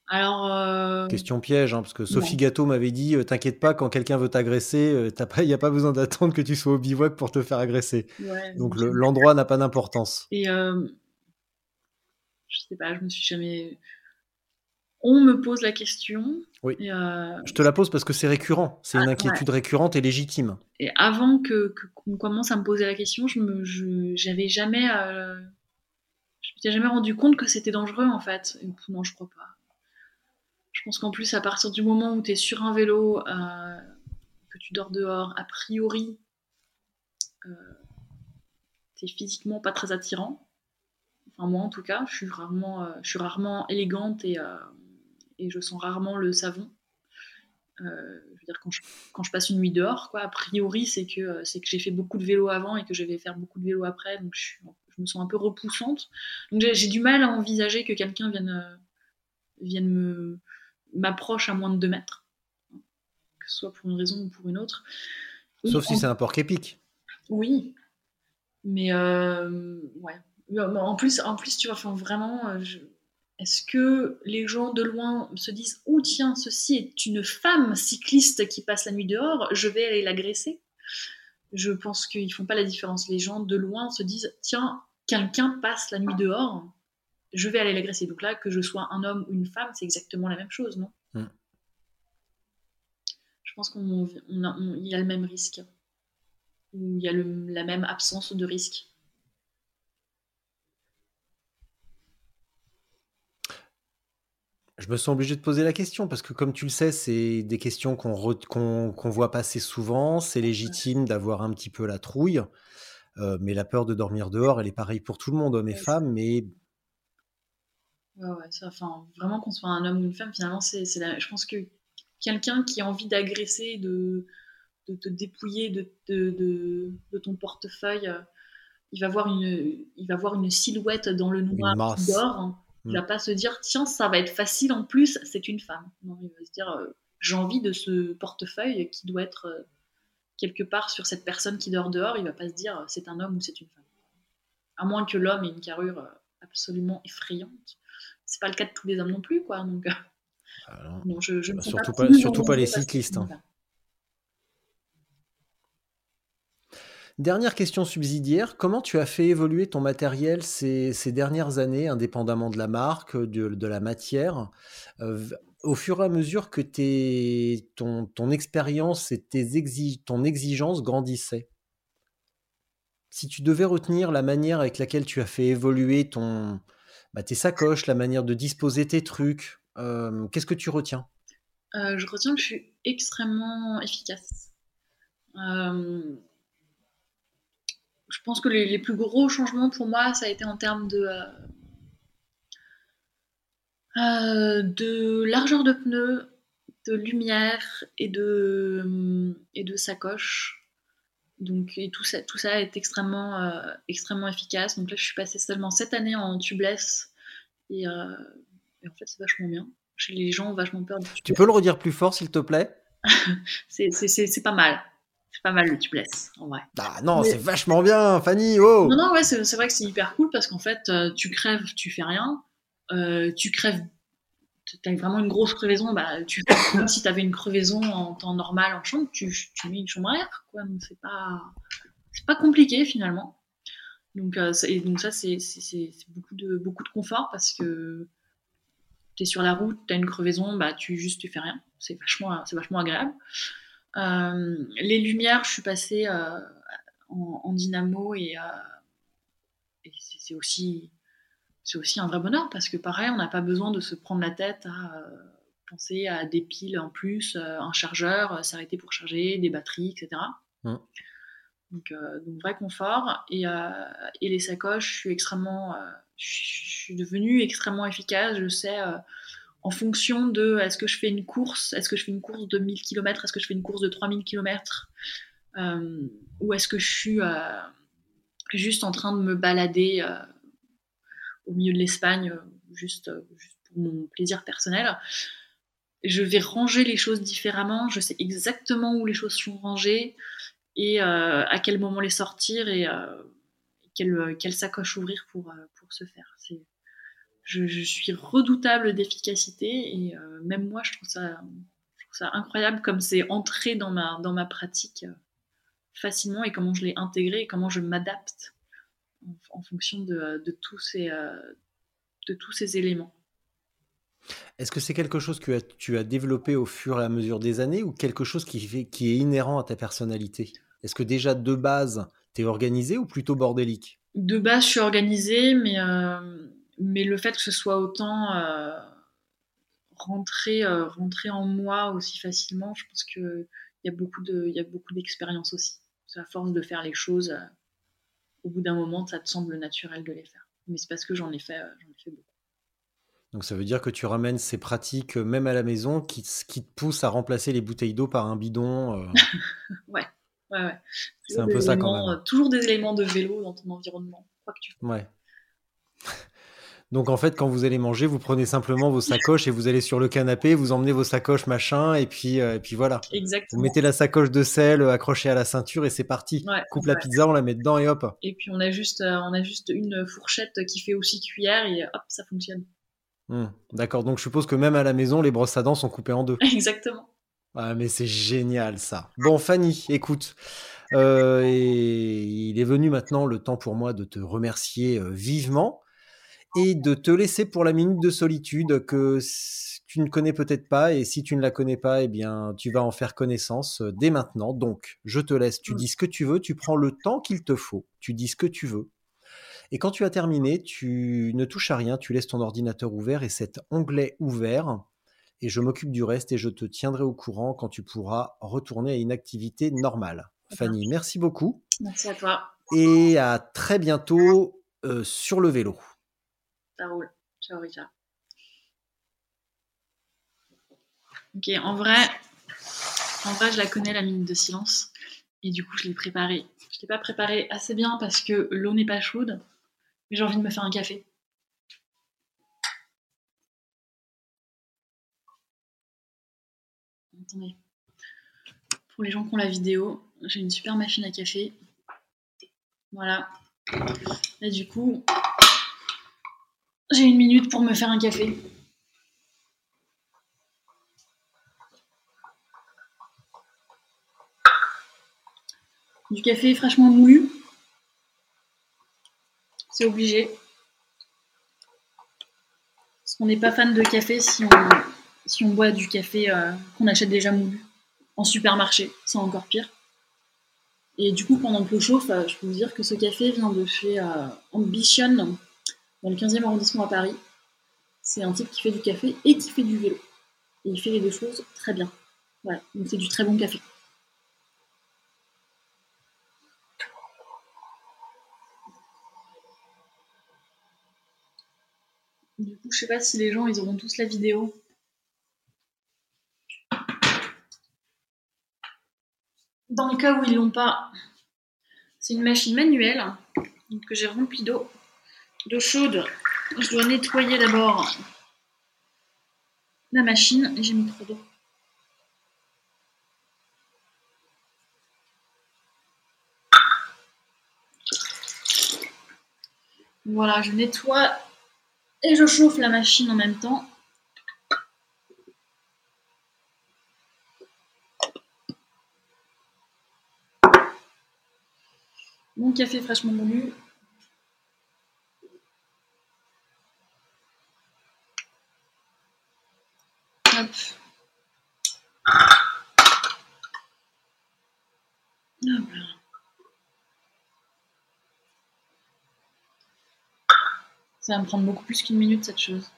Alors, euh... question piège, hein, parce que Sophie ouais. Gâteau m'avait dit euh, t'inquiète pas, quand quelqu'un veut t'agresser, il n'y a pas besoin d'attendre que tu sois au bivouac pour te faire agresser. Ouais, donc le, l'endroit n'a pas d'importance. Et euh... je sais pas, je me suis jamais. On me pose la question. Oui. Et euh... Je te la pose parce que c'est récurrent, c'est ah, une inquiétude ouais. récurrente et légitime. Et avant que, que qu'on commence à me poser la question, je me, je, j'avais jamais, euh... je m'étais jamais rendu compte que c'était dangereux en fait. Et non, je crois pas. Je pense qu'en plus, à partir du moment où tu es sur un vélo, euh, que tu dors dehors, a priori, euh, t'es physiquement pas très attirant. enfin moi en tout cas, je suis rarement, euh, je suis rarement élégante et, euh, et je sens rarement le savon. Euh, je veux dire, quand je, quand je passe une nuit dehors, quoi, a priori, c'est que, euh, c'est que j'ai fait beaucoup de vélo avant et que je vais faire beaucoup de vélo après, donc je, suis, je me sens un peu repoussante. Donc j'ai, j'ai du mal à envisager que quelqu'un vienne, euh, vienne me, m'approche à moins de deux mètres, hein, que ce soit pour une raison ou pour une autre. Et sauf en... si c'est un porc épique. Oui, mais euh, ouais. En plus, en plus, tu vois, enfin, vraiment, je... est-ce que les gens de loin se disent « Oh tiens, ceci est une femme cycliste qui passe la nuit dehors, je vais aller l'agresser ». Je pense qu'ils ne font pas la différence. Les gens de loin se disent « Tiens, quelqu'un passe la nuit dehors, je vais aller l'agresser ». Donc là, que je sois un homme ou une femme, c'est exactement la même chose, non ? Mmh. Je pense qu'il y a le même risque. Ou il y a le, la même absence de risque. Je me sens obligé de poser la question parce que, comme tu le sais, c'est des questions qu'on, re, qu'on, qu'on voit passer souvent. C'est légitime d'avoir un petit peu la trouille, euh, mais la peur de dormir dehors, elle est pareille pour tout le monde, hommes et ouais, femmes. Mais ouais, ouais, ça, enfin, vraiment qu'on soit un homme ou une femme, finalement, c'est, c'est la... je pense que quelqu'un qui a envie d'agresser, de, de te dépouiller de, de, de, de ton portefeuille, euh, il va voir une, il va voir une silhouette dans le noir qui dort. Hein. Il ne va pas se dire, tiens, ça va être facile en plus, c'est une femme. Non, il va se dire, euh, j'ai envie de ce portefeuille qui doit être euh, quelque part sur cette personne qui dort dehors. Il ne va pas se dire, c'est un homme ou c'est une femme. À moins que l'homme ait une carrure absolument effrayante. Ce n'est pas le cas de tous les hommes non plus, quoi. Donc, alors, non, je, je bah, ne surtout pas, pas, surtout pas les cyclistes. Hein. Dernière question subsidiaire, comment tu as fait évoluer ton matériel ces, ces dernières années, indépendamment de la marque, de, de la matière, euh, au fur et à mesure que tes, ton, ton expérience et tes exig- ton exigence grandissaient? Si tu devais retenir la manière avec laquelle tu as fait évoluer ton, bah, tes sacoches, la manière de disposer tes trucs, euh, qu'est-ce que tu retiens ? euh, Je retiens que je suis extrêmement efficace. Euh... Je pense que les, les plus gros changements pour moi, ça a été en termes de, euh, euh, de largeur de pneus, de lumière et de, et de sacoche. Donc, et tout, ça, tout ça est extrêmement, euh, extrêmement efficace. Donc là, je suis passée seulement cette année en tubeless. Et, euh, et en fait, c'est vachement bien. Chez les gens, vachement peur. Tu peux le redire plus fort, s'il te plaît? c'est, c'est, c'est, c'est pas mal. C'est pas mal le tubeless, en vrai. Ah non, mais... c'est vachement bien, Fanny. Oh non, non, ouais, c'est, c'est vrai que c'est hyper cool parce qu'en fait, euh, tu crèves, tu fais rien. Euh, tu crèves, t'as vraiment une grosse crevaison. Bah, tu fais comme si t'avais une crevaison en temps normal en chambre. Tu, tu mets une chambre à air, quoi. Donc c'est pas, c'est pas compliqué finalement. Donc, euh, c'est, donc ça, c'est, c'est, c'est, c'est beaucoup de, beaucoup de confort parce que t'es sur la route, t'as une crevaison, bah tu juste tu fais rien. C'est vachement, c'est vachement agréable. Euh, les lumières, je suis passée euh, en, en dynamo et, euh, et c'est, c'est aussi c'est aussi un vrai bonheur parce que pareil, on n'a pas besoin de se prendre la tête à euh, penser à des piles en plus, euh, un chargeur, euh, s'arrêter pour charger, des batteries, et cetera. Mmh. Donc, euh, donc vrai confort et, euh, et les sacoches, je suis extrêmement, euh, je suis devenue extrêmement efficace. Je sais. Euh, En fonction de, est-ce que je fais une course, est-ce que je fais une course de mille kilomètres, est-ce que je fais une course de trois mille kilomètres, euh, ou est-ce que je suis euh, juste en train de me balader euh, au milieu de l'Espagne, juste, juste pour mon plaisir personnel. Je vais ranger les choses différemment, je sais exactement où les choses sont rangées, et euh, à quel moment les sortir, et euh, quelle, quelle sacoche ouvrir pour, pour se faire. C'est... Je, je suis redoutable d'efficacité et euh, même moi, je trouve ça, je trouve ça incroyable comme c'est entré dans ma, dans ma pratique euh, facilement et comment je l'ai intégré et comment je m'adapte en, en fonction de, de, tous ces, euh, de tous ces éléments. Est-ce que c'est quelque chose que tu as développé au fur et à mesure des années ou quelque chose qui, fait, qui est inhérent à ta personnalité ? Est-ce que déjà de base, tu es organisée ou plutôt bordélique ? De base, je suis organisée, mais... Euh... Mais le fait que ce soit autant euh, rentré, euh, rentré en moi aussi facilement, je pense qu'il y a beaucoup de, y a beaucoup d'expérience aussi. C'est à force de faire les choses, euh, au bout d'un moment, ça te semble naturel de les faire. mais c'est parce que j'en ai fait, j'en ai fait beaucoup. Donc ça veut dire que tu ramènes ces pratiques même à la maison qui, qui te poussent à remplacer les bouteilles d'eau par un bidon. Euh... ouais, ouais, ouais. C'est un peu ça quand même. Euh, toujours des éléments de vélo dans ton environnement, quoi que tu fasses. Ouais. Donc en fait, quand vous allez manger, vous prenez simplement vos sacoches et vous allez sur le canapé, vous emmenez vos sacoches machin et puis, euh, et puis voilà. Exactement. Vous mettez la sacoche de sel accrochée à la ceinture et c'est parti. Ouais, coupe ouais. la pizza, on la met dedans et hop. Et puis on a juste, euh, on a juste une fourchette qui fait aussi cuillère et hop, ça fonctionne. Mmh, d'accord, donc je suppose que même à la maison, les brosses à dents sont coupées en deux. Exactement. Ah, mais c'est génial ça. Bon Fanny, écoute, euh, et il est venu maintenant le temps pour moi de te remercier euh, vivement et de te laisser pour la minute de solitude que tu ne connais peut-être pas, et si tu ne la connais pas, eh bien, tu vas en faire connaissance dès maintenant. Donc, je te laisse, tu dis ce que tu veux, tu prends le temps qu'il te faut, tu dis ce que tu veux. Et quand tu as terminé, tu ne touches à rien, tu laisses ton ordinateur ouvert et cet onglet ouvert, et je m'occupe du reste et je te tiendrai au courant quand tu pourras retourner à une activité normale. Fanny, merci beaucoup. Merci à toi. Et à très bientôt euh, sur le vélo. Ça roule. Ciao, Richard. Ok, en vrai, en vrai, je la connais, la minute de silence. Et du coup, je l'ai préparée. Je ne l'ai pas préparée assez bien parce que l'eau n'est pas chaude. Mais j'ai envie de me faire un café. Attendez. Pour les gens qui ont la vidéo, j'ai une super machine à café. Voilà. Et du coup... j'ai une minute pour me faire un café. Du café fraîchement moulu. C'est obligé. Parce qu'on n'est pas fan de café si on, si on boit du café euh, qu'on achète déjà moulu. En supermarché, c'est encore pire. Et du coup, pendant que l'eau chauffe, euh, je peux vous dire que ce café vient de chez euh, Ambition, dans le quinzième arrondissement à Paris. C'est un type qui fait du café et qui fait du vélo. Et il fait les deux choses très bien. Voilà, donc c'est du très bon café. Du coup, je sais pas si les gens, ils auront tous la vidéo. Dans le cas où ils l'ont pas, c'est une machine manuelle donc que j'ai remplie d'eau. D'eau chaude, je dois nettoyer d'abord la machine. J'ai mis trop d'eau. Voilà, je nettoie et je chauffe la machine en même temps. Mon café fraîchement moulu. Ça va me prendre beaucoup plus qu'une minute, cette chose.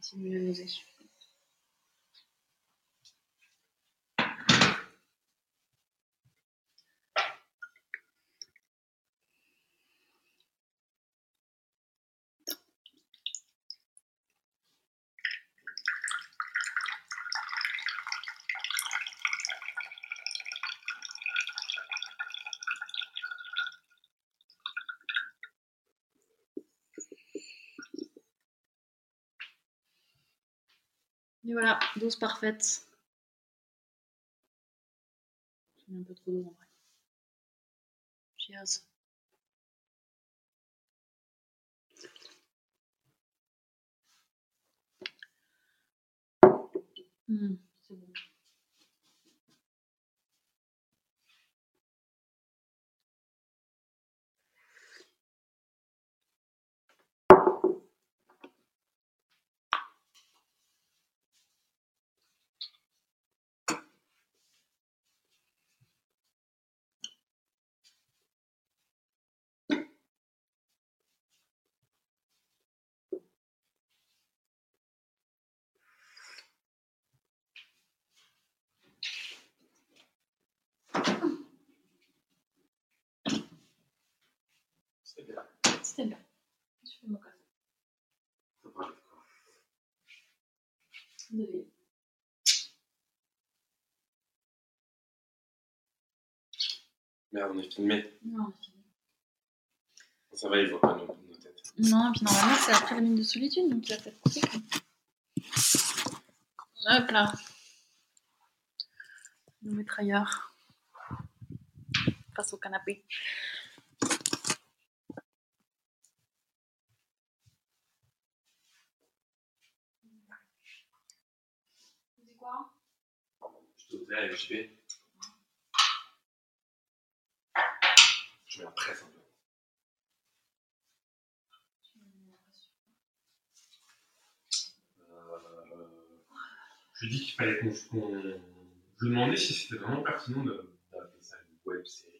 C'est mieux de poser. Et voilà, dose parfaite. J'ai mis un peu trop d'eau en vrai. Cheers. Mmh, c'est bon. C'était bien. C'était bien. Je fais mon café. Ça parle de quoi ? De vie. Merde, on est filmé. Non, on est filmé. Ça va, ils voient pas nos, nos têtes. Non, et puis normalement, c'est après la minute de solitude, donc la tête coupée. Hop là. Je vais nous mettre ailleurs. Face au canapé. C'est quoi ? Je te fais, je fais. Je mets la presse un peu. Euh, je dis qu'il fallait qu'on. Je me demandais si c'était vraiment pertinent de. Web série.